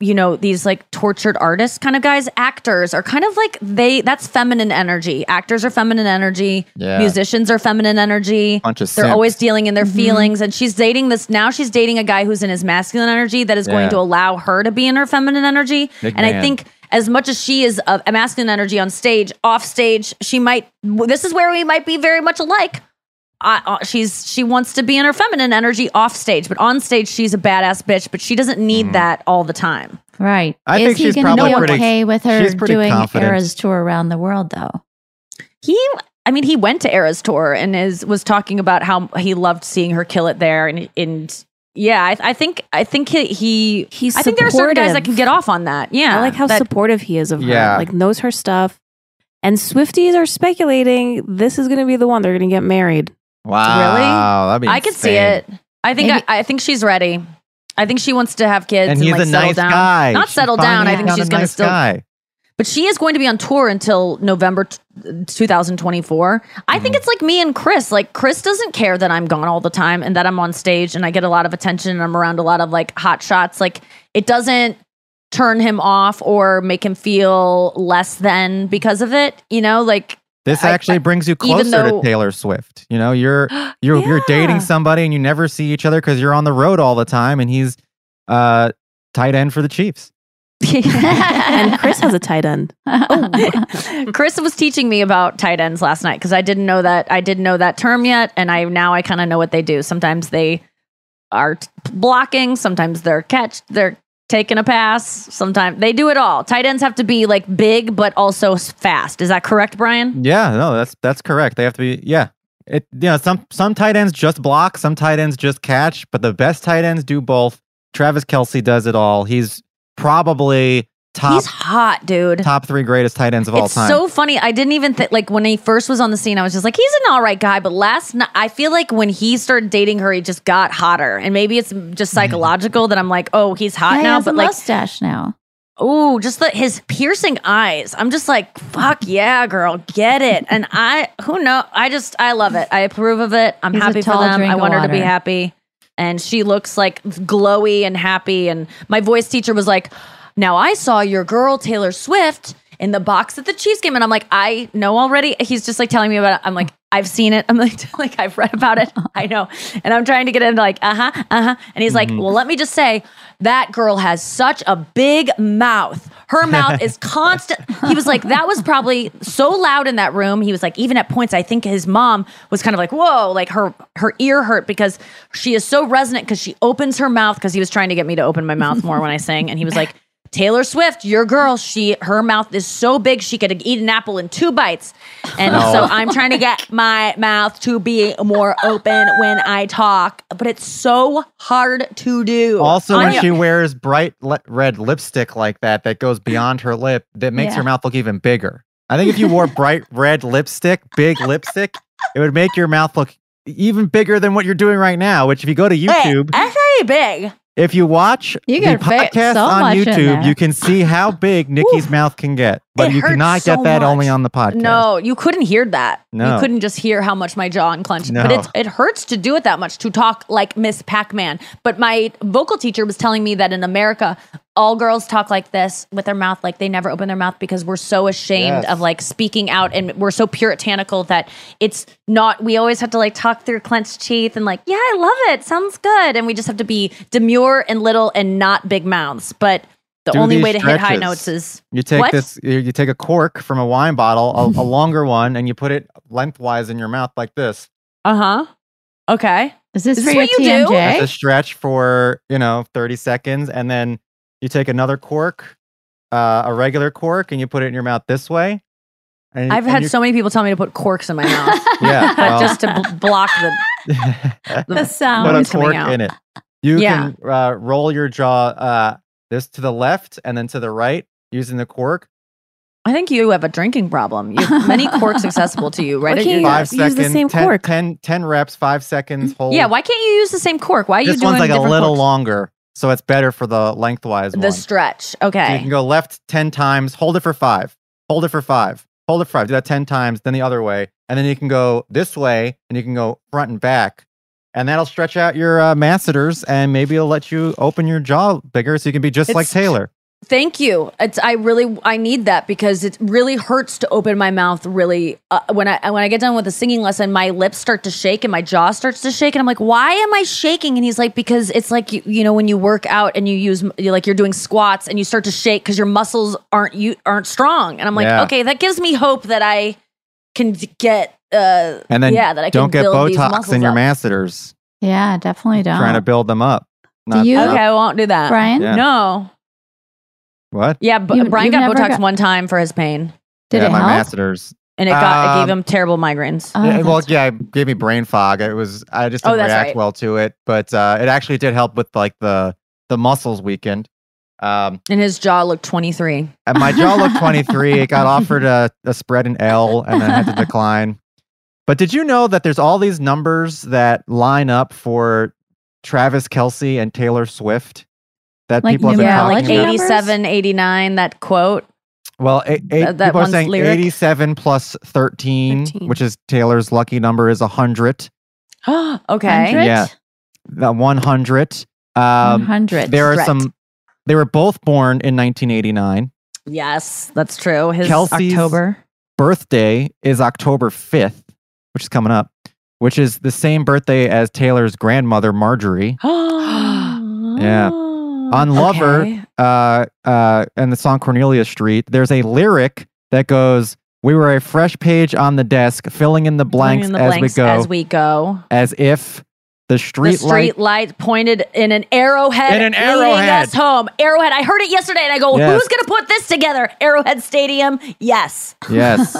you know, these like tortured artists kind of guys. Actors are kind of like, that's feminine energy. Actors are feminine energy. Yeah. Musicians are feminine energy. They're always dealing in their feelings. And she's dating this. Now she's dating a guy who's in his masculine energy that is going to allow her to be in her feminine energy. I think as much as she is a masculine energy on stage, off stage, this is where we might be very much alike. She wants to be in her feminine energy off stage, but on stage she's a badass bitch. But she doesn't need that all the time, right? I think she's probably okay with her doing Eras tour around the world, though. He went to Eras tour and was talking about how he loved seeing her kill it there, and yeah, I think he's. I think there are certain guys that can get off on that. Yeah, I like how supportive he is of her, like knows her stuff. And Swifties are speculating this is going to be the one they're going to get married. Wow. Really? That'd be insane. I could see it. I think she's ready. I think she wants to have kids and like, settle down. Guy. Not settle down. I think she's going to still... Guy. But she is going to be on tour until November 2024. I think it's like me and Chris. Like, Chris doesn't care that I'm gone all the time and that I'm on stage and I get a lot of attention and I'm around a lot of, like, hot shots. Like, it doesn't turn him off or make him feel less than because of it, you know, like this actually brings you closer to Taylor Swift. You know, you're you're dating somebody and you never see each other because you're on the road all the time, and he's tight end for the Chiefs. And Chris has a tight end. Oh. Chris was teaching me about tight ends last night because I didn't know that term yet, and I kind of know what they do. Sometimes they are blocking, sometimes they're taking a pass. Sometimes they do it all. Tight ends have to be like big, but also fast. Is that correct, Brian? Yeah, no, that's correct. They have to be. Yeah, some tight ends just block, some tight ends just catch, but the best tight ends do both. Travis Kelce does it all. He's probably top. He's hot, dude. Top 3 greatest tight ends of all time. It's so funny. I didn't even like when he first was on the scene, I was just like, he's an all right guy. But last night, I feel like when he started dating her, he just got hotter. And maybe it's just psychological that I'm like, oh, he's hot now. He has a mustache now. Oh, just his piercing eyes. I'm just like, fuck yeah, girl, get it. And who knows? I love it. I approve of it. I'm happy for them. I want her to be happy. And she looks like glowy and happy. And my voice teacher was like, now I saw your girl Taylor Swift in the box at the Chiefs game, and I'm like, I know already. He's just like telling me about it. I'm like, I've seen it. I'm like I've read about it. I know, and I'm trying to get him to like, and he's like, well, let me just say that girl has such a big mouth. Her mouth is constant. He was like, that was probably so loud in that room. He was like, even at points, I think his mom was kind of like, whoa, like her ear hurt because she is so resonant because she opens her mouth because he was trying to get me to open my mouth more when I sang, and he was like, Taylor Swift, your girl, her mouth is so big she could eat an apple in 2 bites. And so I'm trying to get my mouth to be more open when I talk, but it's so hard to do. Also, when she wears bright red lipstick like that goes beyond her lip, that makes her mouth look even bigger. I think if you wore bright red lipstick, big lipstick, it would make your mouth look even bigger than what you're doing right now, which if you go to YouTube... Wait, I say big. If you watch the podcast on YouTube, you can see how big Nikki's mouth can get. But you cannot get that only on the podcast. No, you couldn't hear that. No. You couldn't just hear how much my jaw unclenched. No. But it hurts to do it that much, to talk like Miss Pac-Man. But my vocal teacher was telling me that in America, all girls talk like this with their mouth, like they never open their mouth because we're so ashamed of like speaking out, and we're so puritanical that it's not, we always have to like talk through clenched teeth and like, yeah, I love it. Sounds good. And we just have to be demure and little and not big mouths. But the only way to hit high notes is you take a cork from a wine bottle, a longer one, and you put it lengthwise in your mouth like this. Uh-huh. Okay. Is this for your TMJ? That's a stretch for, 30 seconds, and then you take another cork, a regular cork, and you put it in your mouth this way. And, I've had so many people tell me to put corks in my mouth. Yeah. Well, just to block the sound coming out. Put a cork in it. You can roll your jaw this to the left and then to the right using the cork. I think you have a drinking problem. You have many corks accessible to you, right? Why can't you use the same cork? 10 reps, 5 seconds. Hold. Yeah, why can't you use the same cork? Why are you doing different corks? This one's like a little longer, so it's better for the lengthwise one. The stretch, okay. So you can go left 10 times, hold it for 5, hold it for 5, hold it for 5. Do that 10 times, then the other way. And then you can go this way, and you can go front and back. And that'll stretch out your masseters, and maybe it'll let you open your jaw bigger so you can be just like Taylor. Thank you. I need that because it really hurts to open my mouth really. When I get done with a singing lesson, my lips start to shake and my jaw starts to shake. And I'm like, why am I shaking? And he's like, because it's like, you know, when you work out and you're doing squats and you start to shake because your muscles aren't strong. And I'm like, okay, that gives me hope that I can get, and then that I can build these muscles up. Don't get Botox in your masseters. Yeah, definitely don't. Trying to build them up. Okay, I won't do that. Brian? Yeah. No. What? Yeah, Brian got Botox one time for his pain. Did it help? My masseters. And it gave him terrible migraines. It gave me brain fog. I just didn't react well to it, but it actually did help with like the muscles weakened. And his jaw looked 23. And my jaw looked 23. It got offered a spread in L and then had to decline. But did you know that there's all these numbers that line up for Travis Kelce and Taylor Swift? That like, people have been talking about. 87, 89, that quote. Well, people are saying lyric. 87 plus 13, which is Taylor's lucky number, is 100. Okay. 100? Yeah. The 100. 100. They were both born in 1989. Yes, that's true. His Kelce's birthday is October 5th, which is coming up, which is the same birthday as Taylor's grandmother, Marjorie. Yeah. On Lover and the song Cornelia Street, there's a lyric that goes, "We were a fresh page on the desk, filling in the blanks, as we go. As if the street light pointed in an arrowhead. Leading us home. Arrowhead. I heard it yesterday and I go, who's going to put this together? Arrowhead Stadium. Yes. Yes.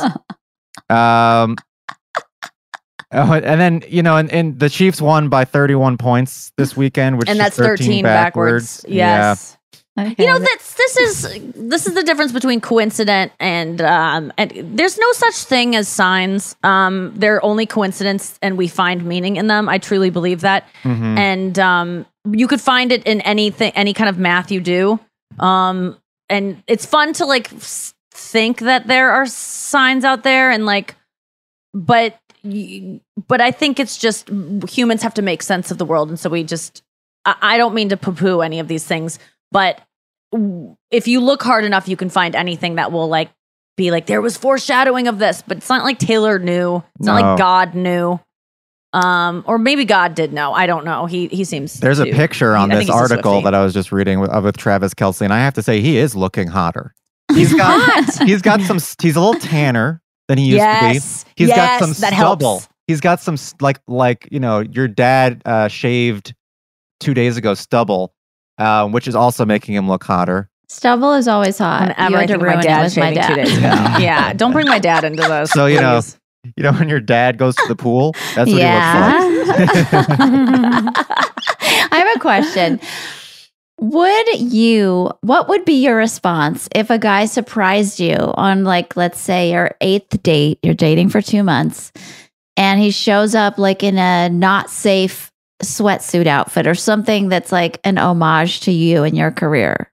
And then, and the Chiefs won by 31 points this weekend, which is 13 backwards. Yes. Yeah. Okay. This is the difference between coincident and there's no such thing as signs. They're only coincidence, and we find meaning in them. I truly believe that. Mm-hmm. And you could find it in anything, any kind of math you do. And it's fun to like think that there are signs out there, and like, but I think it's just humans have to make sense of the world. And so I don't mean to poo-poo any of these things, but if you look hard enough, you can find anything that will like be like, there was foreshadowing of this, but it's not like Taylor knew. It's not like God knew. Or maybe God did know. I don't know. He seems. There's a picture on this article that I was just reading with Travis Kelce. And I have to say, he is looking hotter. He's got, he's a little tanner than he used to be. He's got some stubble. Helps. He's got some your dad shaved 2 days ago stubble, which is also making him look hotter. Stubble is always hot. You had to ruin it with my dad. 2 days ago. Yeah, don't bring my dad into this. So you know when your dad goes to the pool, that's what he looks like. I have a question. What would be your response if a guy surprised you on like, let's say your 8th date, you're dating for 2 months, and he shows up like in a not safe sweatsuit outfit or something that's like an homage to you and your career?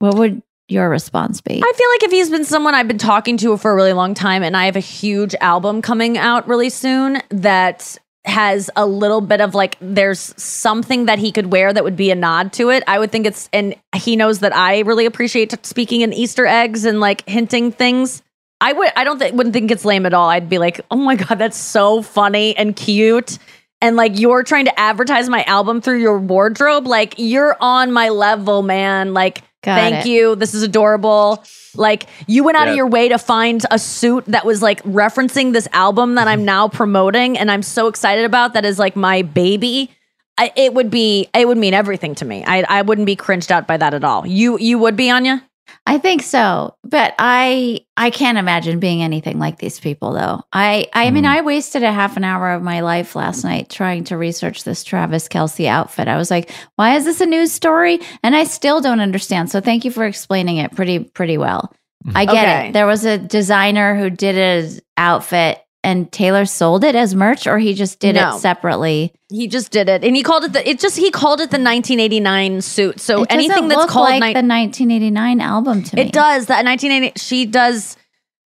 What would your response be? I feel like if he's been someone I've been talking to for a really long time, and I have a huge album coming out really soon that has a little bit of like, there's something that he could wear that would be a nod to it, I would think it's, and he knows that I really appreciate speaking in Easter eggs and like hinting things. I wouldn't think it's lame at all. I'd be like, oh my God, that's so funny and cute. And like, you're trying to advertise my album through your wardrobe. Like, you're on my level, man. Like, Thank you. This is adorable. Like, you went out of your way to find a suit that was like referencing this album that I'm now promoting, and I'm so excited about. That is like my baby. It would mean everything to me. I wouldn't be cringed out by that at all. You would be, Anya? I think so, but I can't imagine being anything like these people, though. I mean, I wasted a half an hour of my life last night trying to research this Travis Kelce outfit. I was like, why is this a news story? And I still don't understand. So thank you for explaining it pretty well. I get it. There was a designer who did an outfit, and Taylor sold it as merch, or he just did it separately? He just did it, and he called it the 1989 suit. So anything that's called like the 1989 album to me. It does. That 1980. She does.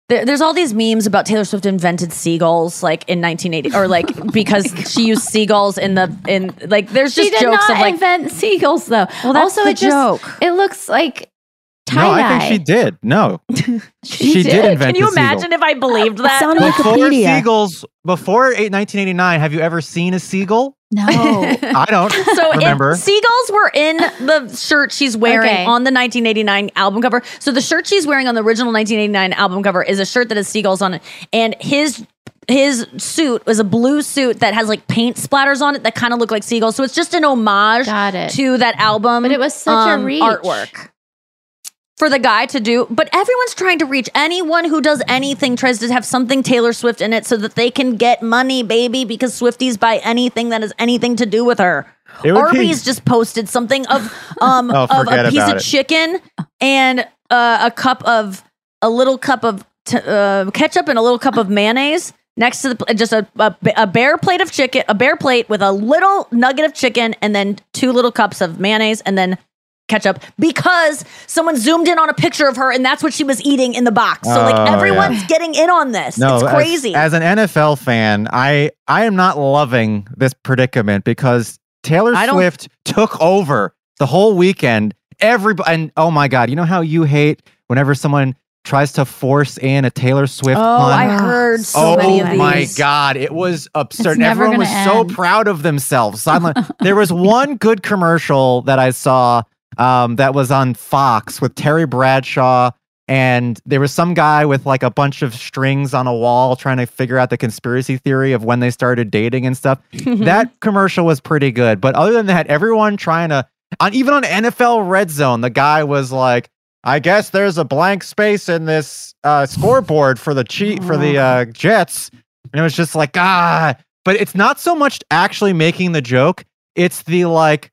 There's all these memes about Taylor Swift invented seagulls, like in 1980, or like because she used seagulls in like. There's just jokes of like invent seagulls though. Well, that's also the joke. It looks like. Tie-dye. No, I think she did. No, she did invent. Can you imagine if I believed that? It's on Wikipedia. Before 1989, have you ever seen a seagull? No, I don't. So remember, seagulls were in the shirt she's wearing on the 1989 album cover. So the shirt she's wearing on the original 1989 album cover is a shirt that has seagulls on it, and his suit was a blue suit that has like paint splatters on it that kind of look like seagulls. So it's just an homage to that album. But it was such a reach. Artwork. For the guy to do, but everyone's trying to reach. Anyone who does anything tries to have something Taylor Swift in it so that they can get money, baby, because Swifties buy anything that has anything to do with her. Arby's just posted something of a piece of chicken and a little cup of ketchup and a little cup of mayonnaise next to just a bare plate of chicken, a bare plate with a little nugget of chicken, and then two little cups of mayonnaise, and then ketchup, because someone zoomed in on a picture of her and that's what she was eating in the box. So like everyone's getting in on this. No, it's crazy. As an NFL fan, I am not loving this predicament because Taylor Swift took over the whole weekend. Everybody, and oh my God, you know how you hate whenever someone tries to force in a Taylor Swift pun? I heard so many of these. Oh my God, it was absurd. Everyone was so proud of themselves. There was one good commercial that I saw that was on Fox with Terry Bradshaw, and there was some guy with like a bunch of strings on a wall trying to figure out the conspiracy theory of when they started dating and stuff. That commercial was pretty good, but other than that, everyone trying to, even on NFL Red Zone, the guy was like, I guess there's a blank space in this scoreboard for the Jets, and it was just like, but it's not so much actually making the joke, it's the like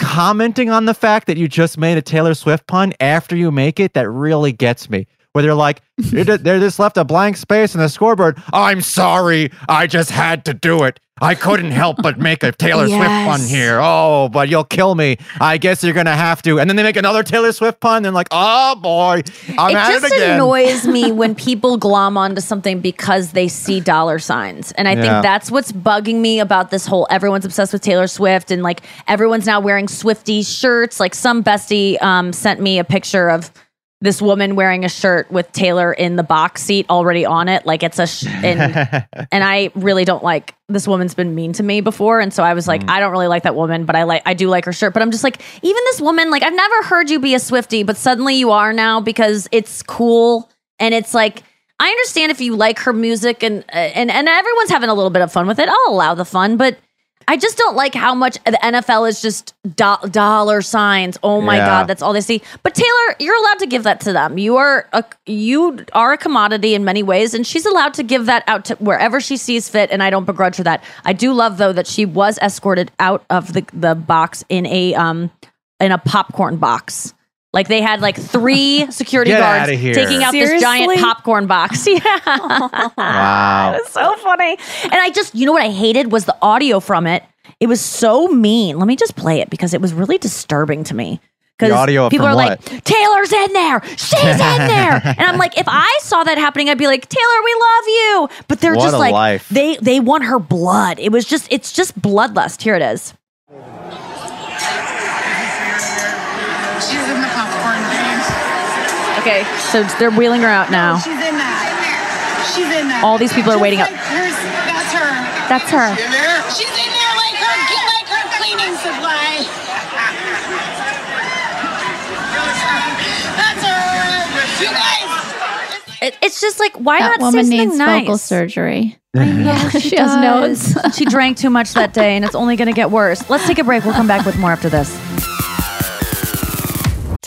commenting on the fact that you just made a Taylor Swift pun after you make it that really gets me. Where they're like, they just left a blank space in the scoreboard. I'm sorry, I just had to do it. I couldn't help but make a Taylor Swift pun here. Oh, but you'll kill me. I guess you're going to have to. And then they make another Taylor Swift pun. And like, oh boy, I'm at it again. It just annoys me when people glom onto something because they see dollar signs. And I think that's what's bugging me about this whole, everyone's obsessed with Taylor Swift. And like, everyone's now wearing Swiftie shirts. Like some bestie sent me a picture of this woman wearing a shirt with Taylor in the box seat already on it. Like it's and I really don't like, this woman's been mean to me before. And so I was like, I don't really like that woman, but I do like her shirt, but I'm just like, even this woman, like I've never heard you be a Swiftie, but suddenly you are now because it's cool. And it's like, I understand if you like her music and everyone's having a little bit of fun with it. I'll allow the fun, but I just don't like how much the NFL is just dollar signs. Oh my God, that's all they see. But Taylor, you're allowed to give that to them. You are a commodity in many ways, and she's allowed to give that out to wherever she sees fit, and I don't begrudge her that. I do love, though, that she was escorted out of the box in a popcorn box. Like they had like 3 security guards taking out this giant popcorn box. Yeah. Wow. It was so funny. And I just, you know what I hated was the audio from it. It was so mean. Let me just play it because it was really disturbing to me. Because people are like, Taylor's in there. She's in there. And I'm like, if I saw that happening, I'd be like, Taylor, we love you. But they're just like, life. They want her blood. It was just, it's just bloodlust. Here it is. She's in the popcorn thing. Okay, so they're wheeling her out now. She's in there. She's in there. All these people are waiting up. That's her. That's her. She's in there like her cleaning supply. It's just like, why that not say something nice? That woman needs vocal surgery. I know, she has notes. She drank too much that day, and it's only going to get worse. Let's take a break. We'll come back with more after this.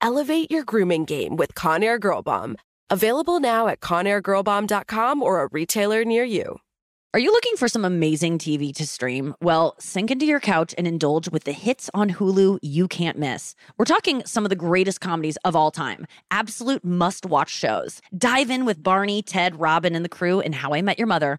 Elevate your grooming game with Conair Girl Bomb. Available now at ConairGirlBomb.com or a retailer near you. Are you looking for some amazing TV to stream? Well, sink into your couch and indulge with the hits on Hulu you can't miss. We're talking some of the greatest comedies of all time, absolute must-watch shows. Dive in with Barney, Ted, Robin, and the crew in How I Met Your Mother.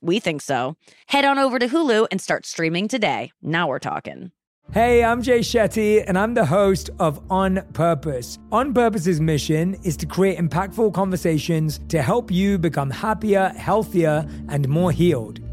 We think so. Head on over to Hulu and start streaming today. Now we're talking. Hey, I'm Jay Shetty, and I'm the host of On Purpose. On Purpose's mission is to create impactful conversations to help you become happier, healthier, and more healed.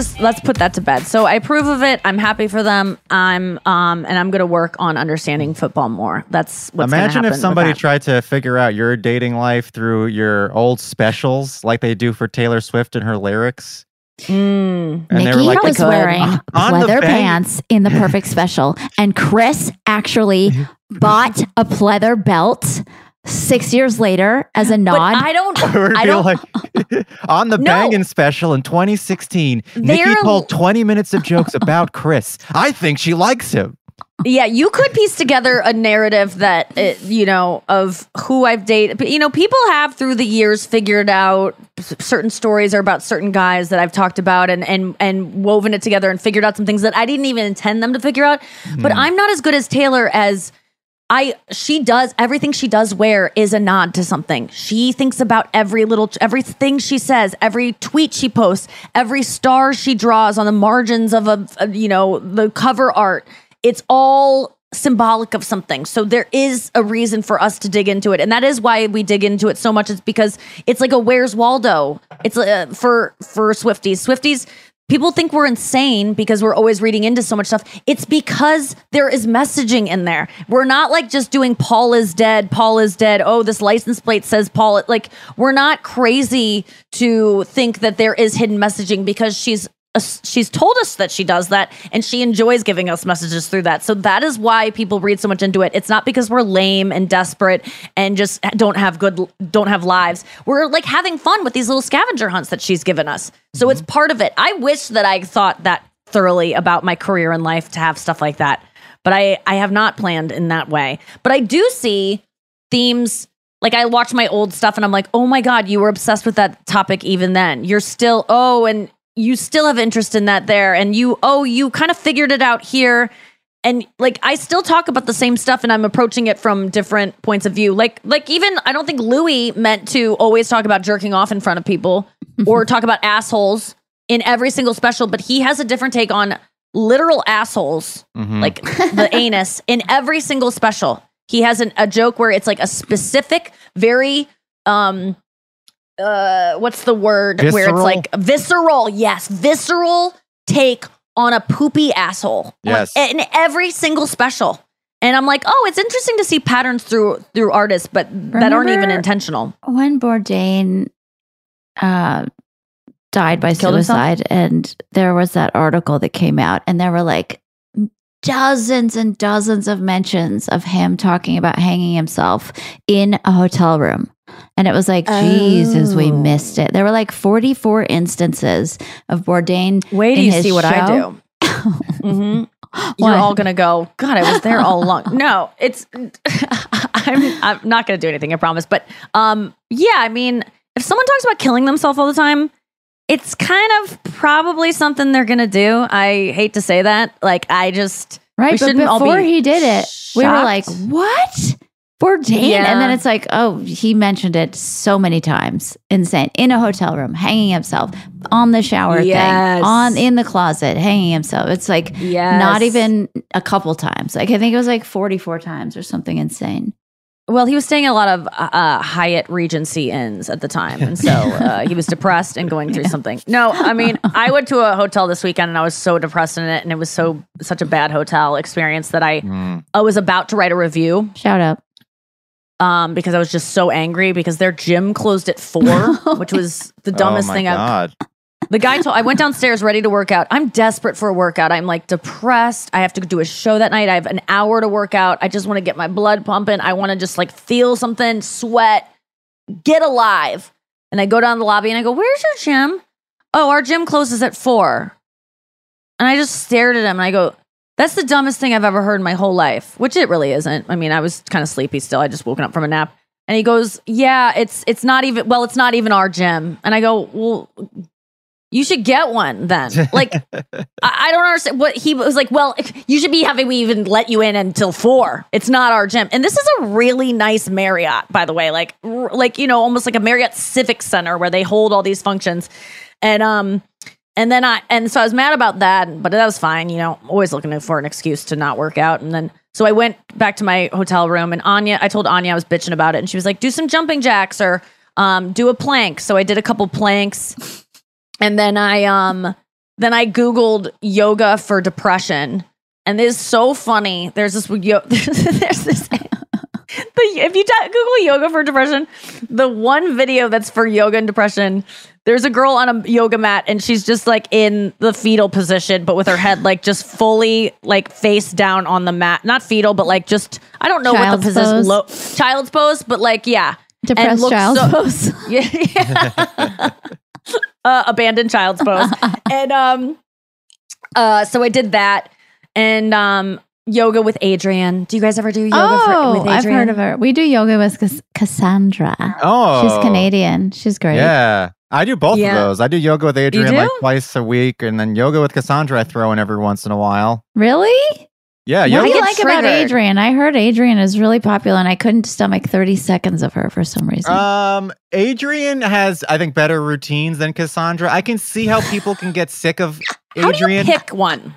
put that to bed. So I approve of it. I'm happy for them. I'm and I'm going to work on understanding football more. That's what's going to happen. Imagine if somebody tried to figure out your dating life through your old specials, like they do for Taylor Swift and her lyrics. Mm. And Nikki was wearing pleather pants in the perfect special, and Chris actually bought a pleather belt 6 years later as a nod. But I don't on the bangin' special in 2016, Nikki told 20 minutes of jokes about Chris. I think she likes him. Yeah, you could piece together a narrative that, of who I've dated. But, people have through the years figured out certain stories are about certain guys that I've talked about and woven it together and figured out some things that I didn't even intend them to figure out. But I'm not as good as Taylor as everything she does wear is a nod to something. She thinks about everything she says, every tweet she posts, every star she draws on the margins of the cover art. It's all symbolic of something. So there is a reason for us to dig into it. And that is why we dig into it so much. It's because it's like a Where's Waldo. It's for Swifties. People think we're insane because we're always reading into so much stuff. It's because there is messaging in there. We're not like just doing Paul is dead. Oh, this license plate says Paul. Like, we're not crazy to think that there is hidden messaging because she's told us that she does that, and she enjoys giving us messages through that. So that is why people read so much into it. It's not because we're lame and desperate and just don't have lives. We're like having fun with these little scavenger hunts that she's given us. So it's part of it. I wish that I thought that thoroughly about my career and life to have stuff like that. But I have not planned in that way. But I do see themes. Like, I watch my old stuff and I'm like, oh my God, you were obsessed with that topic even then. You're still, you still have interest in that there, and you kind of figured it out here. And like, I still talk about the same stuff and I'm approaching it from different points of view. Like even, I don't think Louis meant to always talk about jerking off in front of people or talk about assholes in every single special, but he has a different take on literal assholes, like the anus in every single special. He has a joke where it's like a specific, very, what's the word? Visceral? Where it's like visceral. Yes. Visceral take on a poopy asshole. Yes. In every single special. And I'm like, oh, it's interesting to see patterns through artists, but that aren't even intentional. When Bourdain died by suicide, and there was that article that came out, and there were like dozens and dozens of mentions of him talking about hanging himself in a hotel room. And it was like, Jesus, we missed it. There were like 44 instances of Bourdain. Wait, do you see what show? I do? You're all gonna go, God, I was there all along. No, it's I'm not gonna do anything, I promise. But yeah, I mean, if someone talks about killing themselves all the time, it's kind of probably something they're gonna do. I hate to say that. Like, I just but before he did it, shocked. We were like, what? Bourdain, yeah. And then it's like, oh, he mentioned it so many times. Insane. In a hotel room, hanging himself, on the shower thing, in the closet, hanging himself. It's like not even a couple times. Like, I think it was like 44 times or something insane. Well, he was staying at a lot of Hyatt Regency Inns at the time, and so he was depressed and going through something. No, I mean, I went to a hotel this weekend, and I was so depressed in it, and it was such a bad hotel experience that I was about to write a review. Shout out. Because I was just so angry because their gym closed at 4, which was the dumbest thing God. The guy told, I went downstairs ready to work out. I'm desperate for a workout. I'm like depressed. I have to do a show that night. I have an hour to work out. I just want to get my blood pumping. I want to just like feel something, sweat, get alive. And I go down the lobby and I go, where's your gym? Oh, our gym closes at 4. And I just stared at him and I go, that's the dumbest thing I've ever heard in my whole life, which it really isn't. I mean, I was kind of sleepy still. I just woken up from a nap. And he goes, yeah, it's not even our gym. And I go, well, you should get one then. Like, I don't understand what he was like. Well, you should be having, we even let you in until 4. It's not our gym. And this is a really nice Marriott, by the way, like, you know, almost like a Marriott Civic Center where they hold all these functions. And so I was mad about that, but that was fine. You know, I'm always looking for an excuse to not work out. And then, so I went back to my hotel room, and I told Anya I was bitching about it. And she was like, do some jumping jacks or do a plank. So I did a couple planks. And then I Googled yoga for depression. And this is so funny. If you Google yoga for depression, the one video that's for yoga and depression, there's a girl on a yoga mat and she's just like in the fetal position, but with her head like just fully like face down on the mat. Not fetal, but like just, I don't know what the position is. Child's pose, but like, yeah. Depressed child's pose. Yeah. Abandoned child's pose. And so I did that. And yoga with Adrian. Do you guys ever do yoga with Adrian? I've heard of her. We do yoga with Cassandra. Oh. She's Canadian. She's great. Yeah. I do both of those. I do yoga with Adrian like twice a week, and then yoga with Cassandra I throw in every once in a while. Really? Yeah. What do you like about Adrian? I heard Adrian is really popular, and I couldn't stomach 30 seconds of her for some reason. Adrian has, I think, better routines than Cassandra. I can see how people can get sick of Adrian. How do you pick one?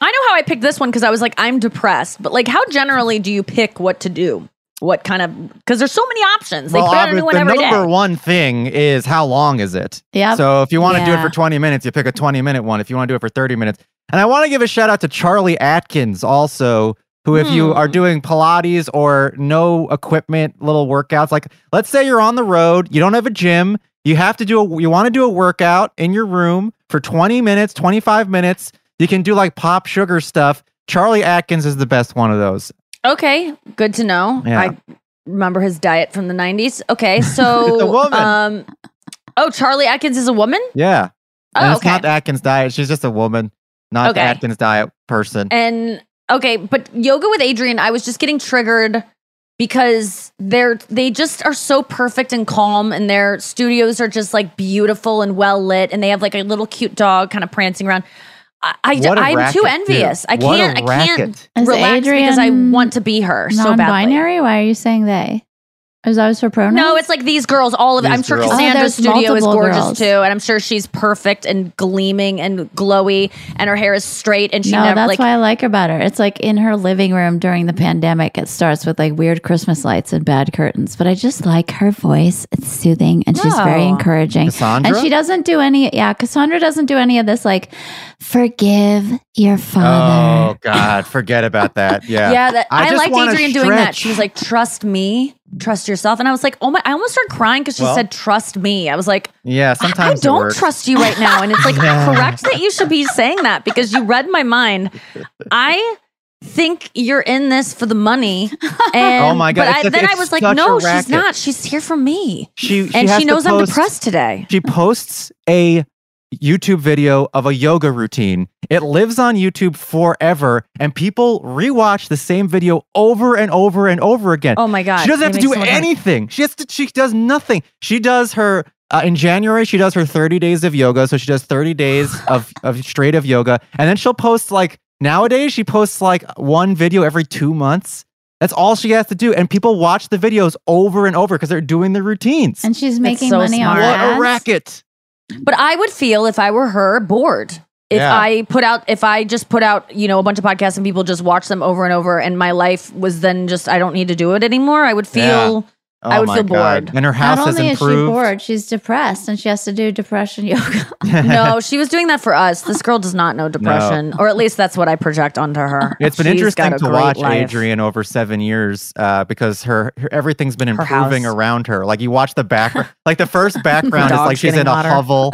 I know how I picked this one because I was like, I'm depressed. But like, how generally do you pick what to do? what kind of, because there's so many options. Well, like, the number one thing is how long is it? Yeah. So if you want to do it for 20 minutes, you pick a 20-minute one. If you want to do it for 30 minutes. And I want to give a shout out to Charlie Atkins also, who if you are doing Pilates or no equipment, little workouts, like let's say you're on the road, you don't have a gym, you have to do you want to do a workout in your room for 20 minutes, 25 minutes. You can do like pop sugar stuff. Charlie Atkins is the best one of those. Okay, good to know. Yeah. I remember his diet from the 90s. Okay, so it's a woman. Charlie Atkins is a woman? Yeah. Oh, okay. It's not Atkins diet. She's just a woman, not the Atkins diet person. And okay, but Yoga with Adrienne, I was just getting triggered because they just are so perfect and calm, and their studios are just like beautiful and well lit, and they have like a little cute dog kind of prancing around. I'm too envious. I can't relax because I want to be her so badly. Non-binary? Why are you saying they? Is that for pronouns? No, it's like these girls, all of it. I'm sure Cassandra's studio is gorgeous too, and I'm sure she's perfect and gleaming and glowy, and her hair is straight, and she never. That's why I like her about her. It's like in her living room during the pandemic. It starts with like weird Christmas lights and bad curtains, but I just like her voice. It's soothing, and she's very encouraging. Cassandra? And she doesn't do any. Yeah, Cassandra doesn't do any of this. Like, forgive your father. Oh God, forget about that. Yeah, yeah. I liked Adrienne doing that. She was like, trust me. Trust yourself. And I was like, oh my, I almost started crying because she said, trust me. I was like, yeah, sometimes I don't trust you right now. And it's like, correct that you should be saying that because you read my mind. I think you're in this for the money. And, oh my God. But then I was like, no, she's not. She's here for me. She knows I'm depressed today. She posts a YouTube video of a yoga routine. It lives on YouTube forever, and people rewatch the same video over and over and over again. Oh my God. She doesn't have to do anything. She does nothing. She does her in January, she does her 30 days of yoga. So she does 30 days of straight of yoga, and then she'll post like nowadays she posts like one video every 2 months. That's all she has to do. And people watch the videos over and over because they're doing the routines. And she's making money on ads. What a racket. But I would feel if I were her bored. If I just put out, a bunch of podcasts and people just watch them over and over, and my life was then just, I don't need to do it anymore. I would feel, bored. And her house has improved. Not only is she bored, she's depressed, and she has to do depression yoga. No, she was doing that for us. This girl does not know depression, or at least that's what I project onto her. It's been interesting to watch Adrienne over 7 years because her everything's been improving around her. Like you watch the background, like the first background is like she's in a hovel.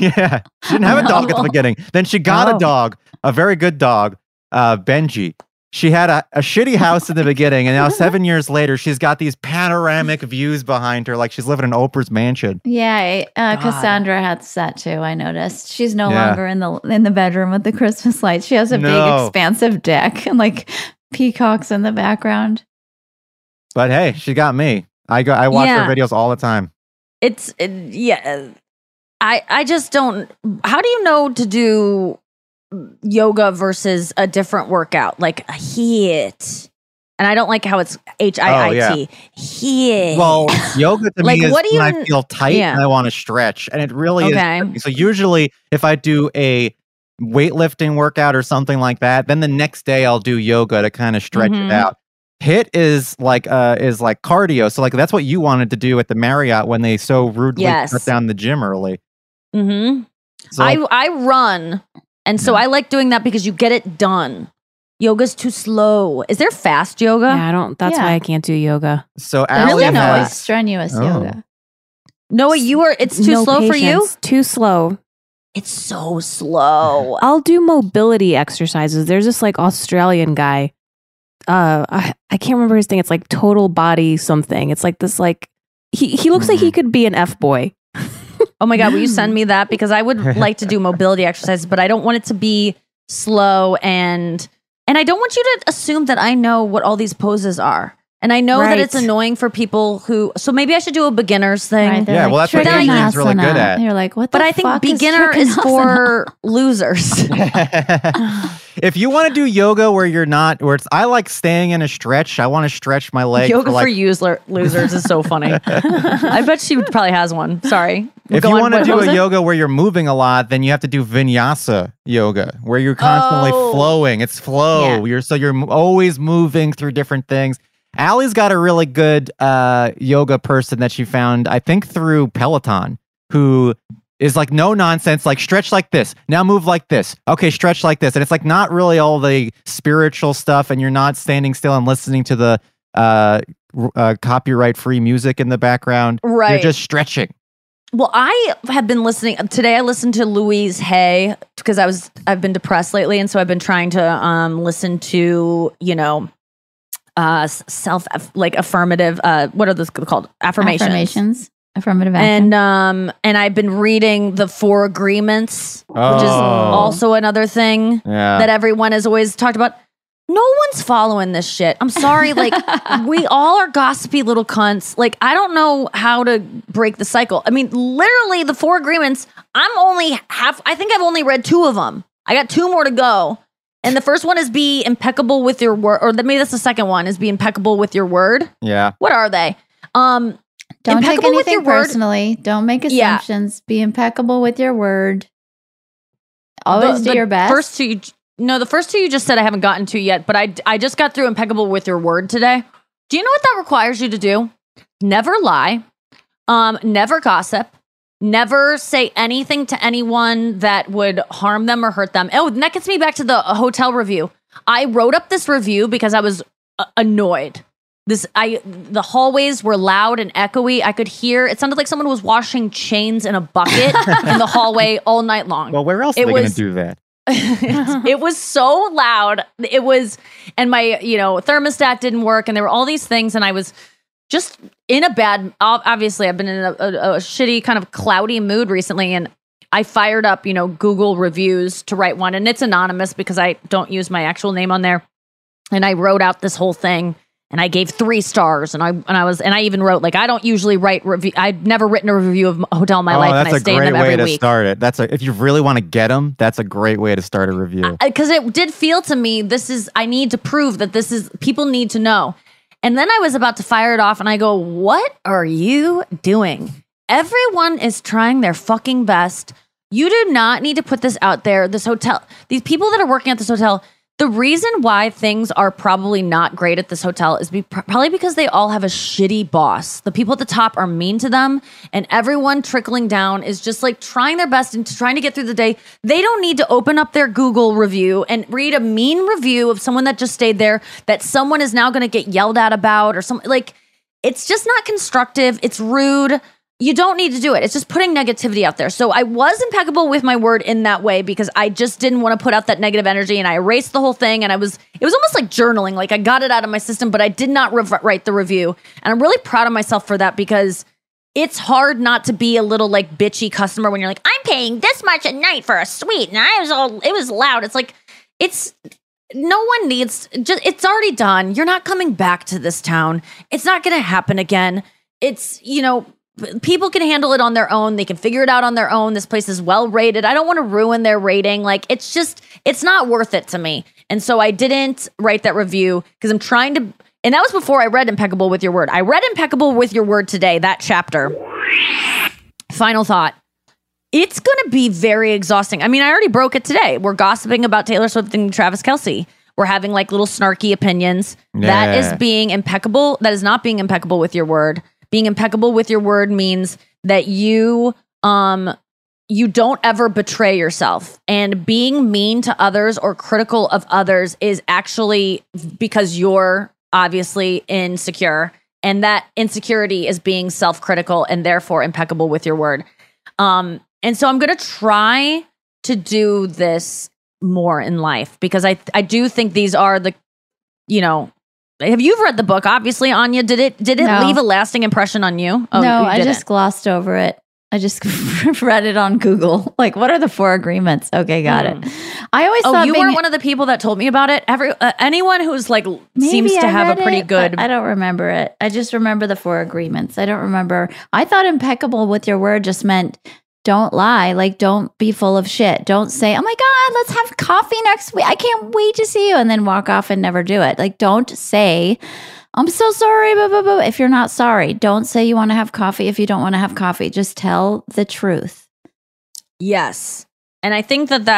Yeah, she didn't have a dog at the beginning. Then she got a dog, a very good dog, Benji. She had a shitty house in the beginning, and now 7 years later, she's got these panoramic views behind her, like she's living in Oprah's mansion. Yeah, Cassandra has that too, I noticed. She's no longer in the bedroom with the Christmas lights. She has a big, expansive deck and like peacocks in the background. But hey, she got me. I watch her videos all the time. I just don't. How do you know to do yoga versus a different workout, like a HIIT? And I don't like how it's HIIT. HIIT. Well, yoga to me is when I feel tight and I want to stretch, and it really is. So usually if I do a weightlifting workout or something like that, then the next day I'll do yoga to kind of stretch it out. HIIT is like cardio. So like that's what you wanted to do at the Marriott when they so rudely shut down the gym early. Mm-hmm. So, I run. And so I like doing that because you get it done. Yoga's too slow. Is there fast yoga? Yeah, that's why I can't do yoga. So really, Noah, strenuous yoga. Noah, it's too slow for you? Too slow. It's so slow. I'll do mobility exercises. There's this like Australian guy. I can't remember his thing. It's like total body something. It's like this like, he looks like he could be an FBoy. Oh my God, will you send me that? Because I would like to do mobility exercises, but I don't want it to be slow, and I don't want you to assume that I know what all these poses are. And I know that it's annoying for people who, so maybe I should do a beginner's thing. Right, yeah, like, well, that's what Adrienne's really good at. And you're like, what the fuck? But I think beginner is for losers. If you want to do yoga I like staying in a stretch. I want to stretch my leg. Yoga for losers is so funny. I bet she probably has one. Sorry. If you want to do a yoga where you're moving a lot, then you have to do vinyasa yoga, where you're constantly flowing. It's flow. Yeah. So you're always moving through different things. Allie's got a really good yoga person that she found, I think through Peloton, who is like no nonsense, like stretch like this, now move like this, okay, stretch like this. And it's like not really all the spiritual stuff, and you're not standing still and listening to the copyright-free music in the background. Right. You're just stretching. Well, I have been listening today. I listened to Louise Hay because I've been depressed lately, and so I've been trying to listen to, you know, self like affirmative. What are those called? Affirmations. Affirmative action. And I've been reading the Four Agreements, which is also another thing that everyone has always talked about. No one's following this shit. I'm sorry. Like, we all are gossipy little cunts. Like, I don't know how to break the cycle. I mean, literally, the Four Agreements, I think I've only read two of them. I got two more to go. And the first one is be impeccable with your word. Or maybe that's the second one, is be impeccable with your word. Yeah. What are they? Don't take anything personally. Don't make assumptions. Yeah. Be impeccable with your word. Always do your best. The first two you just said I haven't gotten to yet, but I just got through impeccable with your word today. Do you know what that requires you to do? Never lie, never gossip, never say anything to anyone that would harm them or hurt them. Oh, and that gets me back to the hotel review. I wrote up this review because I was annoyed. The hallways were loud and echoey. I could hear, it sounded like someone was washing chains in a bucket in the hallway all night long. Well, where else are they going to do that? It was so loud. It was, and my, thermostat didn't work, and there were all these things, and I was just in a bad, obviously I've been in a shitty kind of cloudy mood recently, and I fired up, Google reviews to write one, and it's anonymous because I don't use my actual name on there. And I wrote out this whole thing, and I gave 3 stars, and I even wrote, like, I don't usually write review. I've never written a review of a hotel in my life, and I stay in them every week. That's a great way to start it. If you really want to get them, that's a great way to start a review. Because it did feel to me, I need to prove that people need to know. And then I was about to fire it off, and I go, what are you doing? Everyone is trying their fucking best. You do not need to put this out there. This hotel, these people that are working at this hotel, the reason why things are probably not great at this hotel is probably because they all have a shitty boss. The people at the top are mean to them, and everyone trickling down is just like trying their best and trying to get through the day. They don't need to open up their Google review and read a mean review of someone that just stayed there that someone is now going to get yelled at about or something. Like, it's just not constructive. It's rude. You don't need to do it. It's just putting negativity out there. So I was impeccable with my word in that way because I just didn't want to put out that negative energy, and I erased the whole thing, and it was almost like journaling. Like, I got it out of my system, but I did not write the review. And I'm really proud of myself for that because it's hard not to be a little like bitchy customer when you're like, I'm paying this much a night for a suite, and it was loud. It's like, no one needs, it's already done. You're not coming back to this town. It's not going to happen again. It's, people can handle it on their own. They can figure it out on their own. This place is well rated. I don't want to ruin their rating. Like, it's not worth it to me. And so I didn't write that review because I'm trying to, and that was before I read Impeccable with Your Word. I read Impeccable with Your Word today, that chapter. Final thought. It's going to be very exhausting. I mean, I already broke it today. We're gossiping about Taylor Swift and Travis Kelce. We're having like little snarky opinions. Yeah. That is being impeccable. That is not being impeccable with your word. Being impeccable with your word means that you don't ever betray yourself. And being mean to others or critical of others is actually because you're obviously insecure. And that insecurity is being self-critical and therefore impeccable with your word. And so I'm going to try to do this more in life because I do think these are the, have you read the book? Obviously, Anya, did it No. leave a lasting impression on you? Oh, no, I just glossed over it. I just read it on Google. Like, what are the 4 agreements? Okay, got it. I always thought you were one of the people that told me about it. Anyone who's like seems to have a pretty good. I don't remember it. I just remember the 4 agreements. I don't remember. I thought impeccable with your word just meant don't lie. Like, don't be full of shit. Don't say, oh my God, let's have coffee next week. I can't wait to see you. And then walk off and never do it. Like, don't say, I'm so sorry, blah, blah, blah, if you're not sorry. Don't say you want to have coffee if you don't want to have coffee. Just tell the truth. Yes. And I think that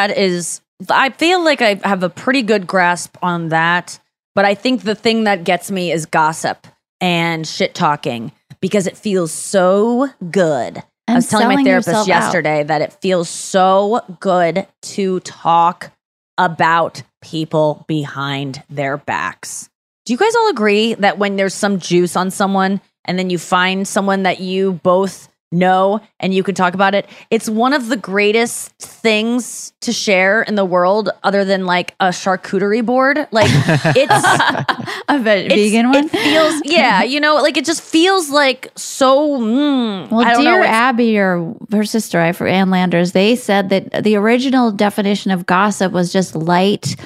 I feel like I have a pretty good grasp on that. But I think the thing that gets me is gossip and shit talking because it feels so good. I was telling my therapist yesterday that it feels so good to talk about people behind their backs. Do you guys all agree that when there's some juice on someone and then you find someone that you both know and you can talk about it, it's one of the greatest things to share in the world other than like a charcuterie board? Like it's a vegan one? It feels, yeah, you know, like it just feels like so, well, I don't know. Abby or her sister, Ann Landers, they said that the original definition of gossip was just light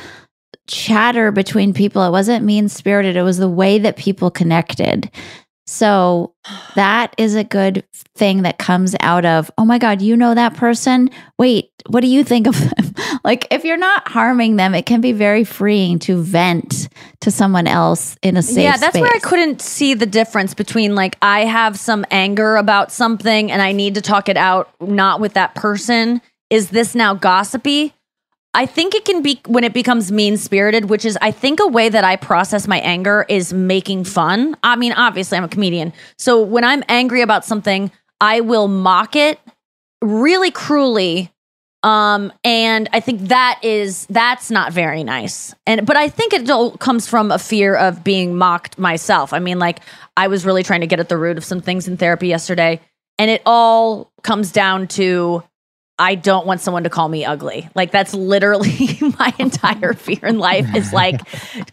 chatter between people. It wasn't mean-spirited. It was the way that people connected. So that is a good thing that comes out of, oh my God, you know that person? Wait, what do you think of them? Like if you're not harming them, it can be very freeing to vent to someone else in a safe space. Yeah, that's where I couldn't see the difference between like I have some anger about something and I need to talk it out, not with that person. Is this now gossipy? I think it can be when it becomes mean-spirited, which is I think a way that I process my anger is making fun. I mean, obviously I'm a comedian. So when I'm angry about something, I will mock it really cruelly. And I think that's not very nice. But I think it all comes from a fear of being mocked myself. I mean, like I was really trying to get at the root of some things in therapy yesterday, and it all comes down to I don't want someone to call me ugly. Like that's literally my entire fear in life is like,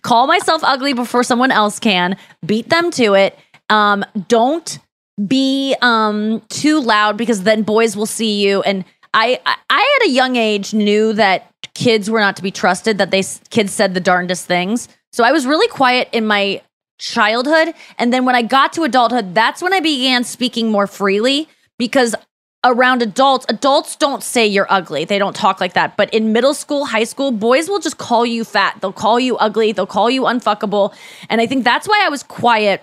call myself ugly before someone else can, beat them to it. Don't be too loud because then boys will see you. And I at a young age knew that kids were not to be trusted, that kids said the darndest things. So I was really quiet in my childhood. And then when I got to adulthood, that's when I began speaking more freely because around adults don't say you're ugly. They don't talk like that. But in middle school, high school, boys will just call you fat. They'll call you ugly. They'll call you unfuckable. And I think that's why I was quiet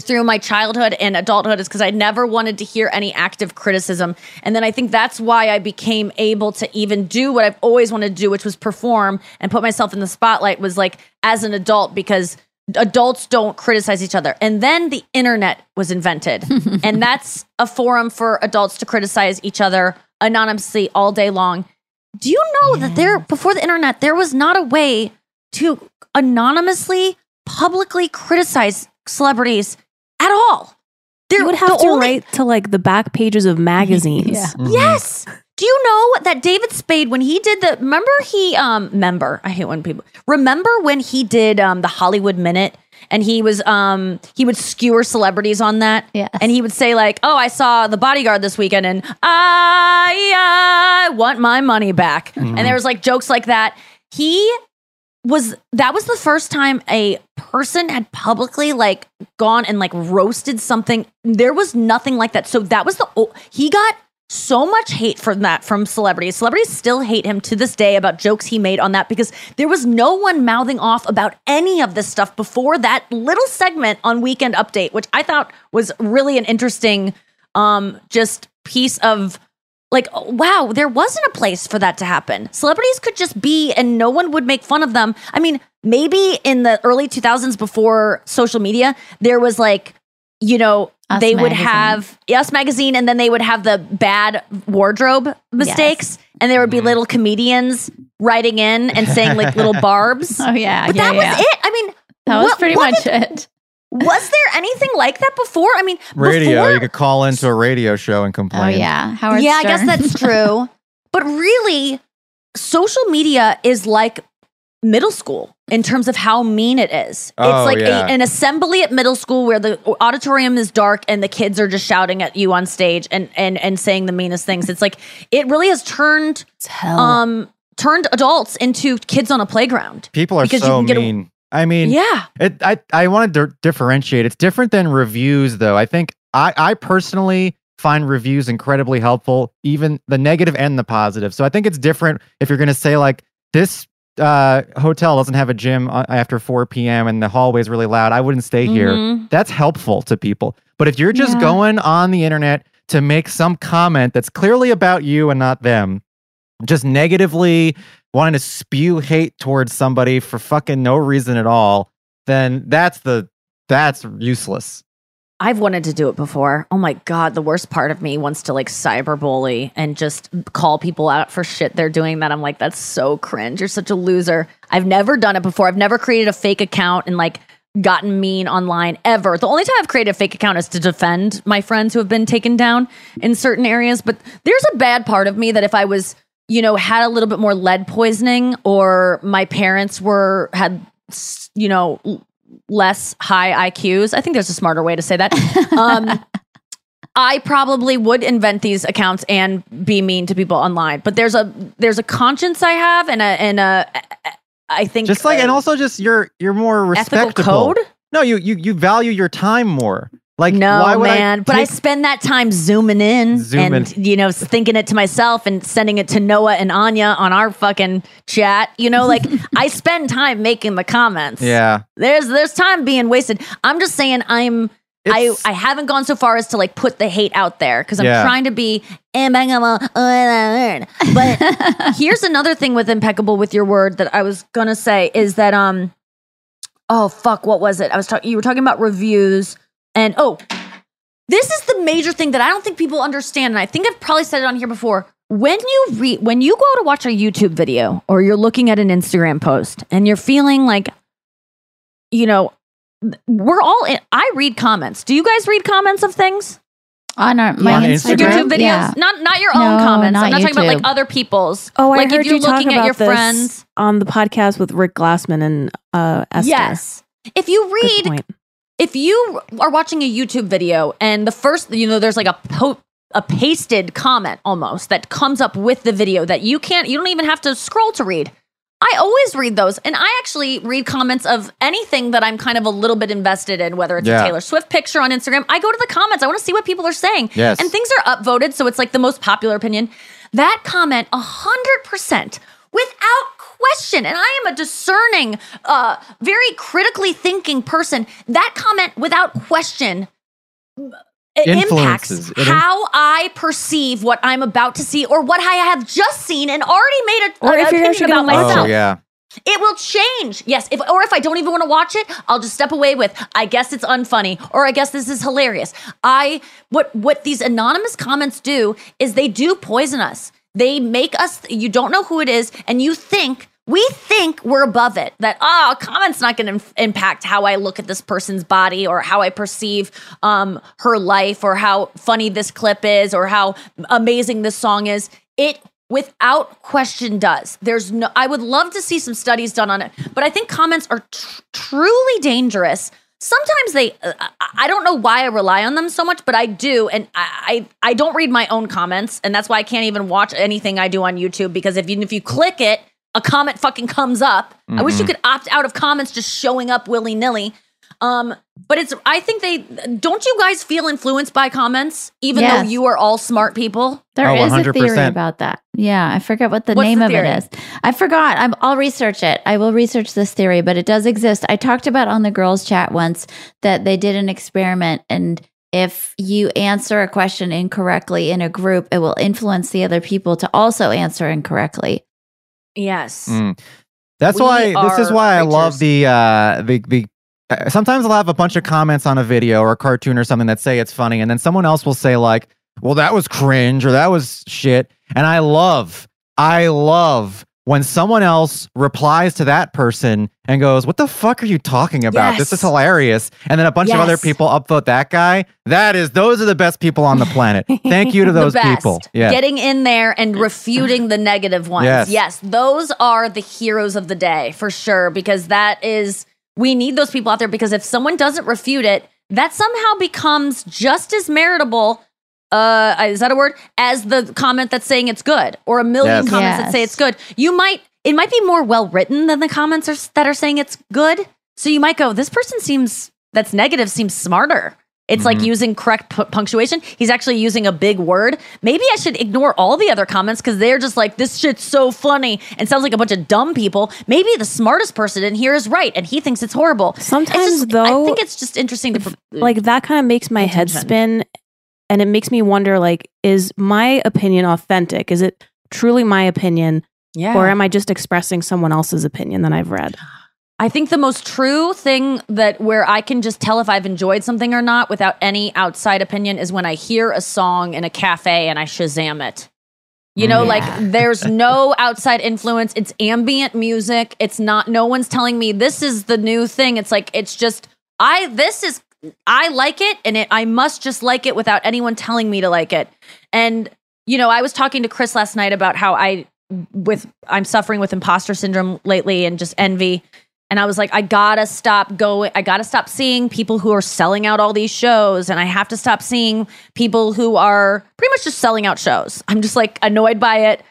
through my childhood and adulthood is because I never wanted to hear any active criticism. And then I think that's why I became able to even do what I've always wanted to do, which was perform and put myself in the spotlight was like as an adult because adults don't criticize each other. And then the internet was invented. And that's a forum for adults to criticize each other anonymously all day long. Do you know that before the internet, there was not a way to anonymously, publicly criticize celebrities at all? You would have to write to like the back pages of magazines. Yeah. Mm-hmm. Yes. Do you know that David Spade, when he did the, remember when he did the Hollywood Minute and he was, he would skewer celebrities on that. Yes. And he would say like, oh, I saw The Bodyguard this weekend and I want my money back. Mm-hmm. And there was like jokes like that. That was the first time a person had publicly like gone and like roasted something. There was nothing like that. So that was he got so much hate from that from celebrities. Celebrities still hate him to this day about jokes he made on that because there was no one mouthing off about any of this stuff before that little segment on Weekend Update, which I thought was really an interesting just piece of like, wow, there wasn't a place for that to happen. Celebrities could just be and no one would make fun of them. I mean, maybe in the early 2000s before social media, there was like, you know, they would have Us Magazine and then they would have the bad wardrobe mistakes. Yes. And there would be little comedians writing in and saying like little barbs. Oh yeah. But was it. I mean, that was pretty much it. Was there anything like that before? I mean, you could call into a radio show and complain. Oh yeah. Howard Stern. I guess that's true. But really social media is like middle school in terms of how mean it is. It's like an assembly at middle school where the auditorium is dark and the kids are just shouting at you on stage and saying the meanest things. It's like it really has turned adults into kids on a playground. People are so mean. I want to differentiate. It's different than reviews, though. I think I personally find reviews incredibly helpful, even the negative and the positive. So I think it's different if you're going to say like this hotel doesn't have a gym after 4 p.m. and the hallway is really loud. I wouldn't stay here. Mm-hmm. That's helpful to people. But if you're just going on the internet to make some comment that's clearly about you and not them, just negatively wanting to spew hate towards somebody for fucking no reason at all, then that's useless. I've wanted to do it before. Oh my God, the worst part of me wants to like cyberbully and just call people out for shit they're doing that. I'm like, that's so cringe. You're such a loser. I've never done it before. I've never created a fake account and like gotten mean online ever. The only time I've created a fake account is to defend my friends who have been taken down in certain areas. But there's a bad part of me that if I was, you know, had a little bit more lead poisoning or my parents were, had, you know, less high IQs. I think there's a smarter way to say that. I probably would invent these accounts and be mean to people online, but there's a conscience I have and a I think just like, and also just you're more respectable. Code? No, you value your time more. Like, no, why would man. But I spend that time zooming in. You know, thinking it to myself and sending it to Noah and Anya on our fucking chat. You know, like I spend time making the comments. Yeah, there's time being wasted. I'm just saying, I haven't gone so far as to like put the hate out there because I'm trying to be impeccable. But here's another thing with impeccable with your word that I was gonna say is that oh fuck, what was it? You were talking about reviews. And oh, this is the major thing that I don't think people understand. And I think I've probably said it on here before. When you go to watch a YouTube video or you're looking at an Instagram post and you're feeling like, you know, we're all in. I read comments. Do you guys read comments of things? On my Instagram? YouTube videos? Yeah. Not your own comments. I'm not talking about like other people's. Oh, like I heard if you're looking at your friends on the podcast with Rick Glassman and Esther. Yes. If you read... If you are watching a YouTube video and the first, you know, there's like a pasted comment almost that comes up with the video that you don't even have to scroll to read. I always read those. And I actually read comments of anything that I'm kind of a little bit invested in, whether it's a Taylor Swift picture on Instagram. I go to the comments. I want to see what people are saying. Yes. And things are upvoted. So it's like the most popular opinion. That comment, 100%, without question, and I am a discerning, very critically thinking person, that comment without question impacts how I perceive what I'm about to see or what I have just seen and already made an opinion about myself. It will change. Yes. If I don't even want to watch it, I'll just step away with, I guess it's unfunny, or I guess this is hilarious. What these anonymous comments do is they do poison us. They make us, you don't know who it is, and we think we're above it. That, a comment's not going to impact how I look at this person's body or how I perceive her life or how funny this clip is or how amazing this song is. It, without question, does. I would love to see some studies done on it, but I think comments are truly dangerous. Sometimes I don't know why I rely on them so much, but I do. And I don't read my own comments. And that's why I can't even watch anything I do on YouTube, because if you click it, a comment fucking comes up. Mm-hmm. I wish you could opt out of comments just showing up willy nilly. But I think don't you guys feel influenced by comments, even though you are all smart people? There is 100%. A theory about that. Yeah. I forget what What's name the of it is. I forgot. I'll research it. I will research this theory, but it does exist. I talked about on the girls chat once that they did an experiment, and if you answer a question incorrectly in a group, it will influence the other people to also answer incorrectly. Yes. Mm. This is why I love the sometimes I'll have a bunch of comments on a video or a cartoon or something that say it's funny, and then someone else will say like, well, that was cringe or that was shit. And I love when someone else replies to that person and goes, what the fuck are you talking about? Yes. This is hilarious. And then a bunch of other people upvote that guy. Those are the best people on the planet. Thank you to those people. Yeah. Getting in there and refuting the negative ones. Yes, those are the heroes of the day for sure, because that is... We need those people out there, because if someone doesn't refute it, that somehow becomes just as meritable, is that a word, as the comment that's saying it's good, or a million comments that say it's good. It might be more well-written than the comments that are saying it's good. So you might go, this person that's negative seems smarter. It's like using correct punctuation. He's actually using a big word. Maybe I should ignore all the other comments because they're just like, this shit's so funny and sounds like a bunch of dumb people. Maybe the smartest person in here is right and he thinks it's horrible. I think it's just interesting to... Like, that kind of makes my head spin, and it makes me wonder, like, is my opinion authentic? Is it truly my opinion? Yeah. Or am I just expressing someone else's opinion that I've read? I think the most true thing that where I can just tell if I've enjoyed something or not without any outside opinion is when I hear a song in a cafe and I Shazam it. You know, like there's no outside influence. It's ambient music. It's not, no one's telling me this is the new thing. It's like, it's just, I like it and I must just like it without anyone telling me to like it. And, you know, I was talking to Chris last night about how I'm suffering with imposter syndrome lately and just envy. And I was like, I gotta stop seeing people who are selling out all these shows. And I have to stop seeing people who are pretty much just selling out shows. I'm just like annoyed by it.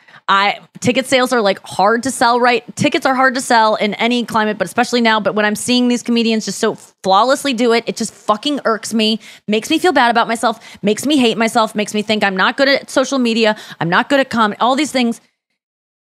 Ticket sales are like hard to sell, right? Tickets are hard to sell in any climate, but especially now. But when I'm seeing these comedians just so flawlessly do it, it just fucking irks me, makes me feel bad about myself, makes me hate myself, makes me think I'm not good at social media, I'm not good at comedy, all these things.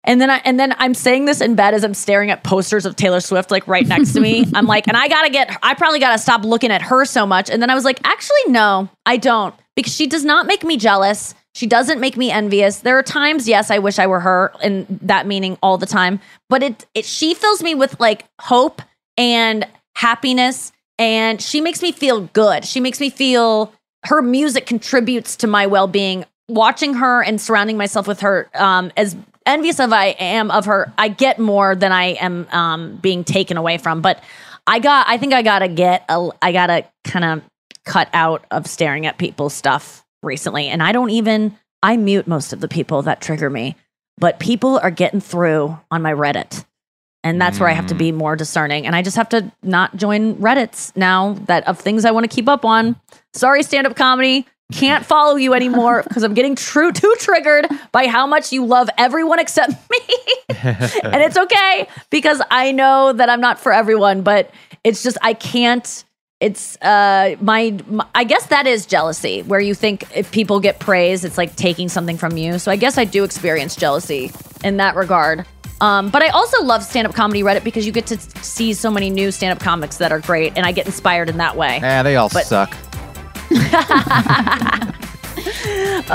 And then I'm saying this in bed as I'm staring at posters of Taylor Swift, like right next to me. I'm like, and I probably gotta stop looking at her so much. And then I was like, actually, no, I don't, because she does not make me jealous. She doesn't make me envious. There are times, yes, I wish I were her, and that meaning all the time. But she fills me with like hope and happiness, and she makes me feel good. She makes me feel her music contributes to my well-being. Watching her and surrounding myself with her, as envious as I am of her, I get more than I am being taken away from. But I gotta kind of cut out of staring at people's stuff recently. And I mute most of the people that trigger me, but people are getting through on my Reddit. And that's where I have to be more discerning. And I just have to not join Reddits now that of things I want to keep up on. Sorry, stand-up comedy. Can't follow you anymore because I'm getting too triggered by how much you love everyone except me. And it's okay because I know that I'm not for everyone, but it's just, I can't, it's I guess that is jealousy where you think if people get praise, it's like taking something from you. So I guess I do experience jealousy in that regard. But I also love stand-up comedy Reddit because you get to see so many new stand-up comics that are great and I get inspired in that way. Yeah, they all suck.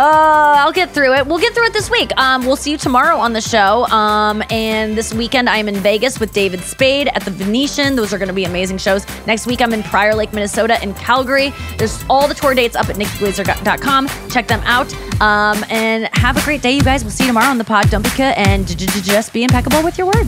I'll get through it. We'll get through it this week. We'll see you tomorrow on the show. And this weekend, I'm in Vegas with David Spade at the Venetian. Those are going to be amazing shows. Next week, I'm in Prior Lake, Minnesota and Calgary. There's all the tour dates up at NikkiGlaser.com. Check them out. And have a great day, you guys. We'll see you tomorrow on the pod. Don't be cut and just be impeccable with your word.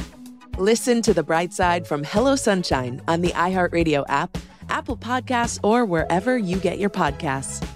Listen to The Bright Side from Hello Sunshine on the iHeartRadio app, Apple Podcasts, or wherever you get your podcasts.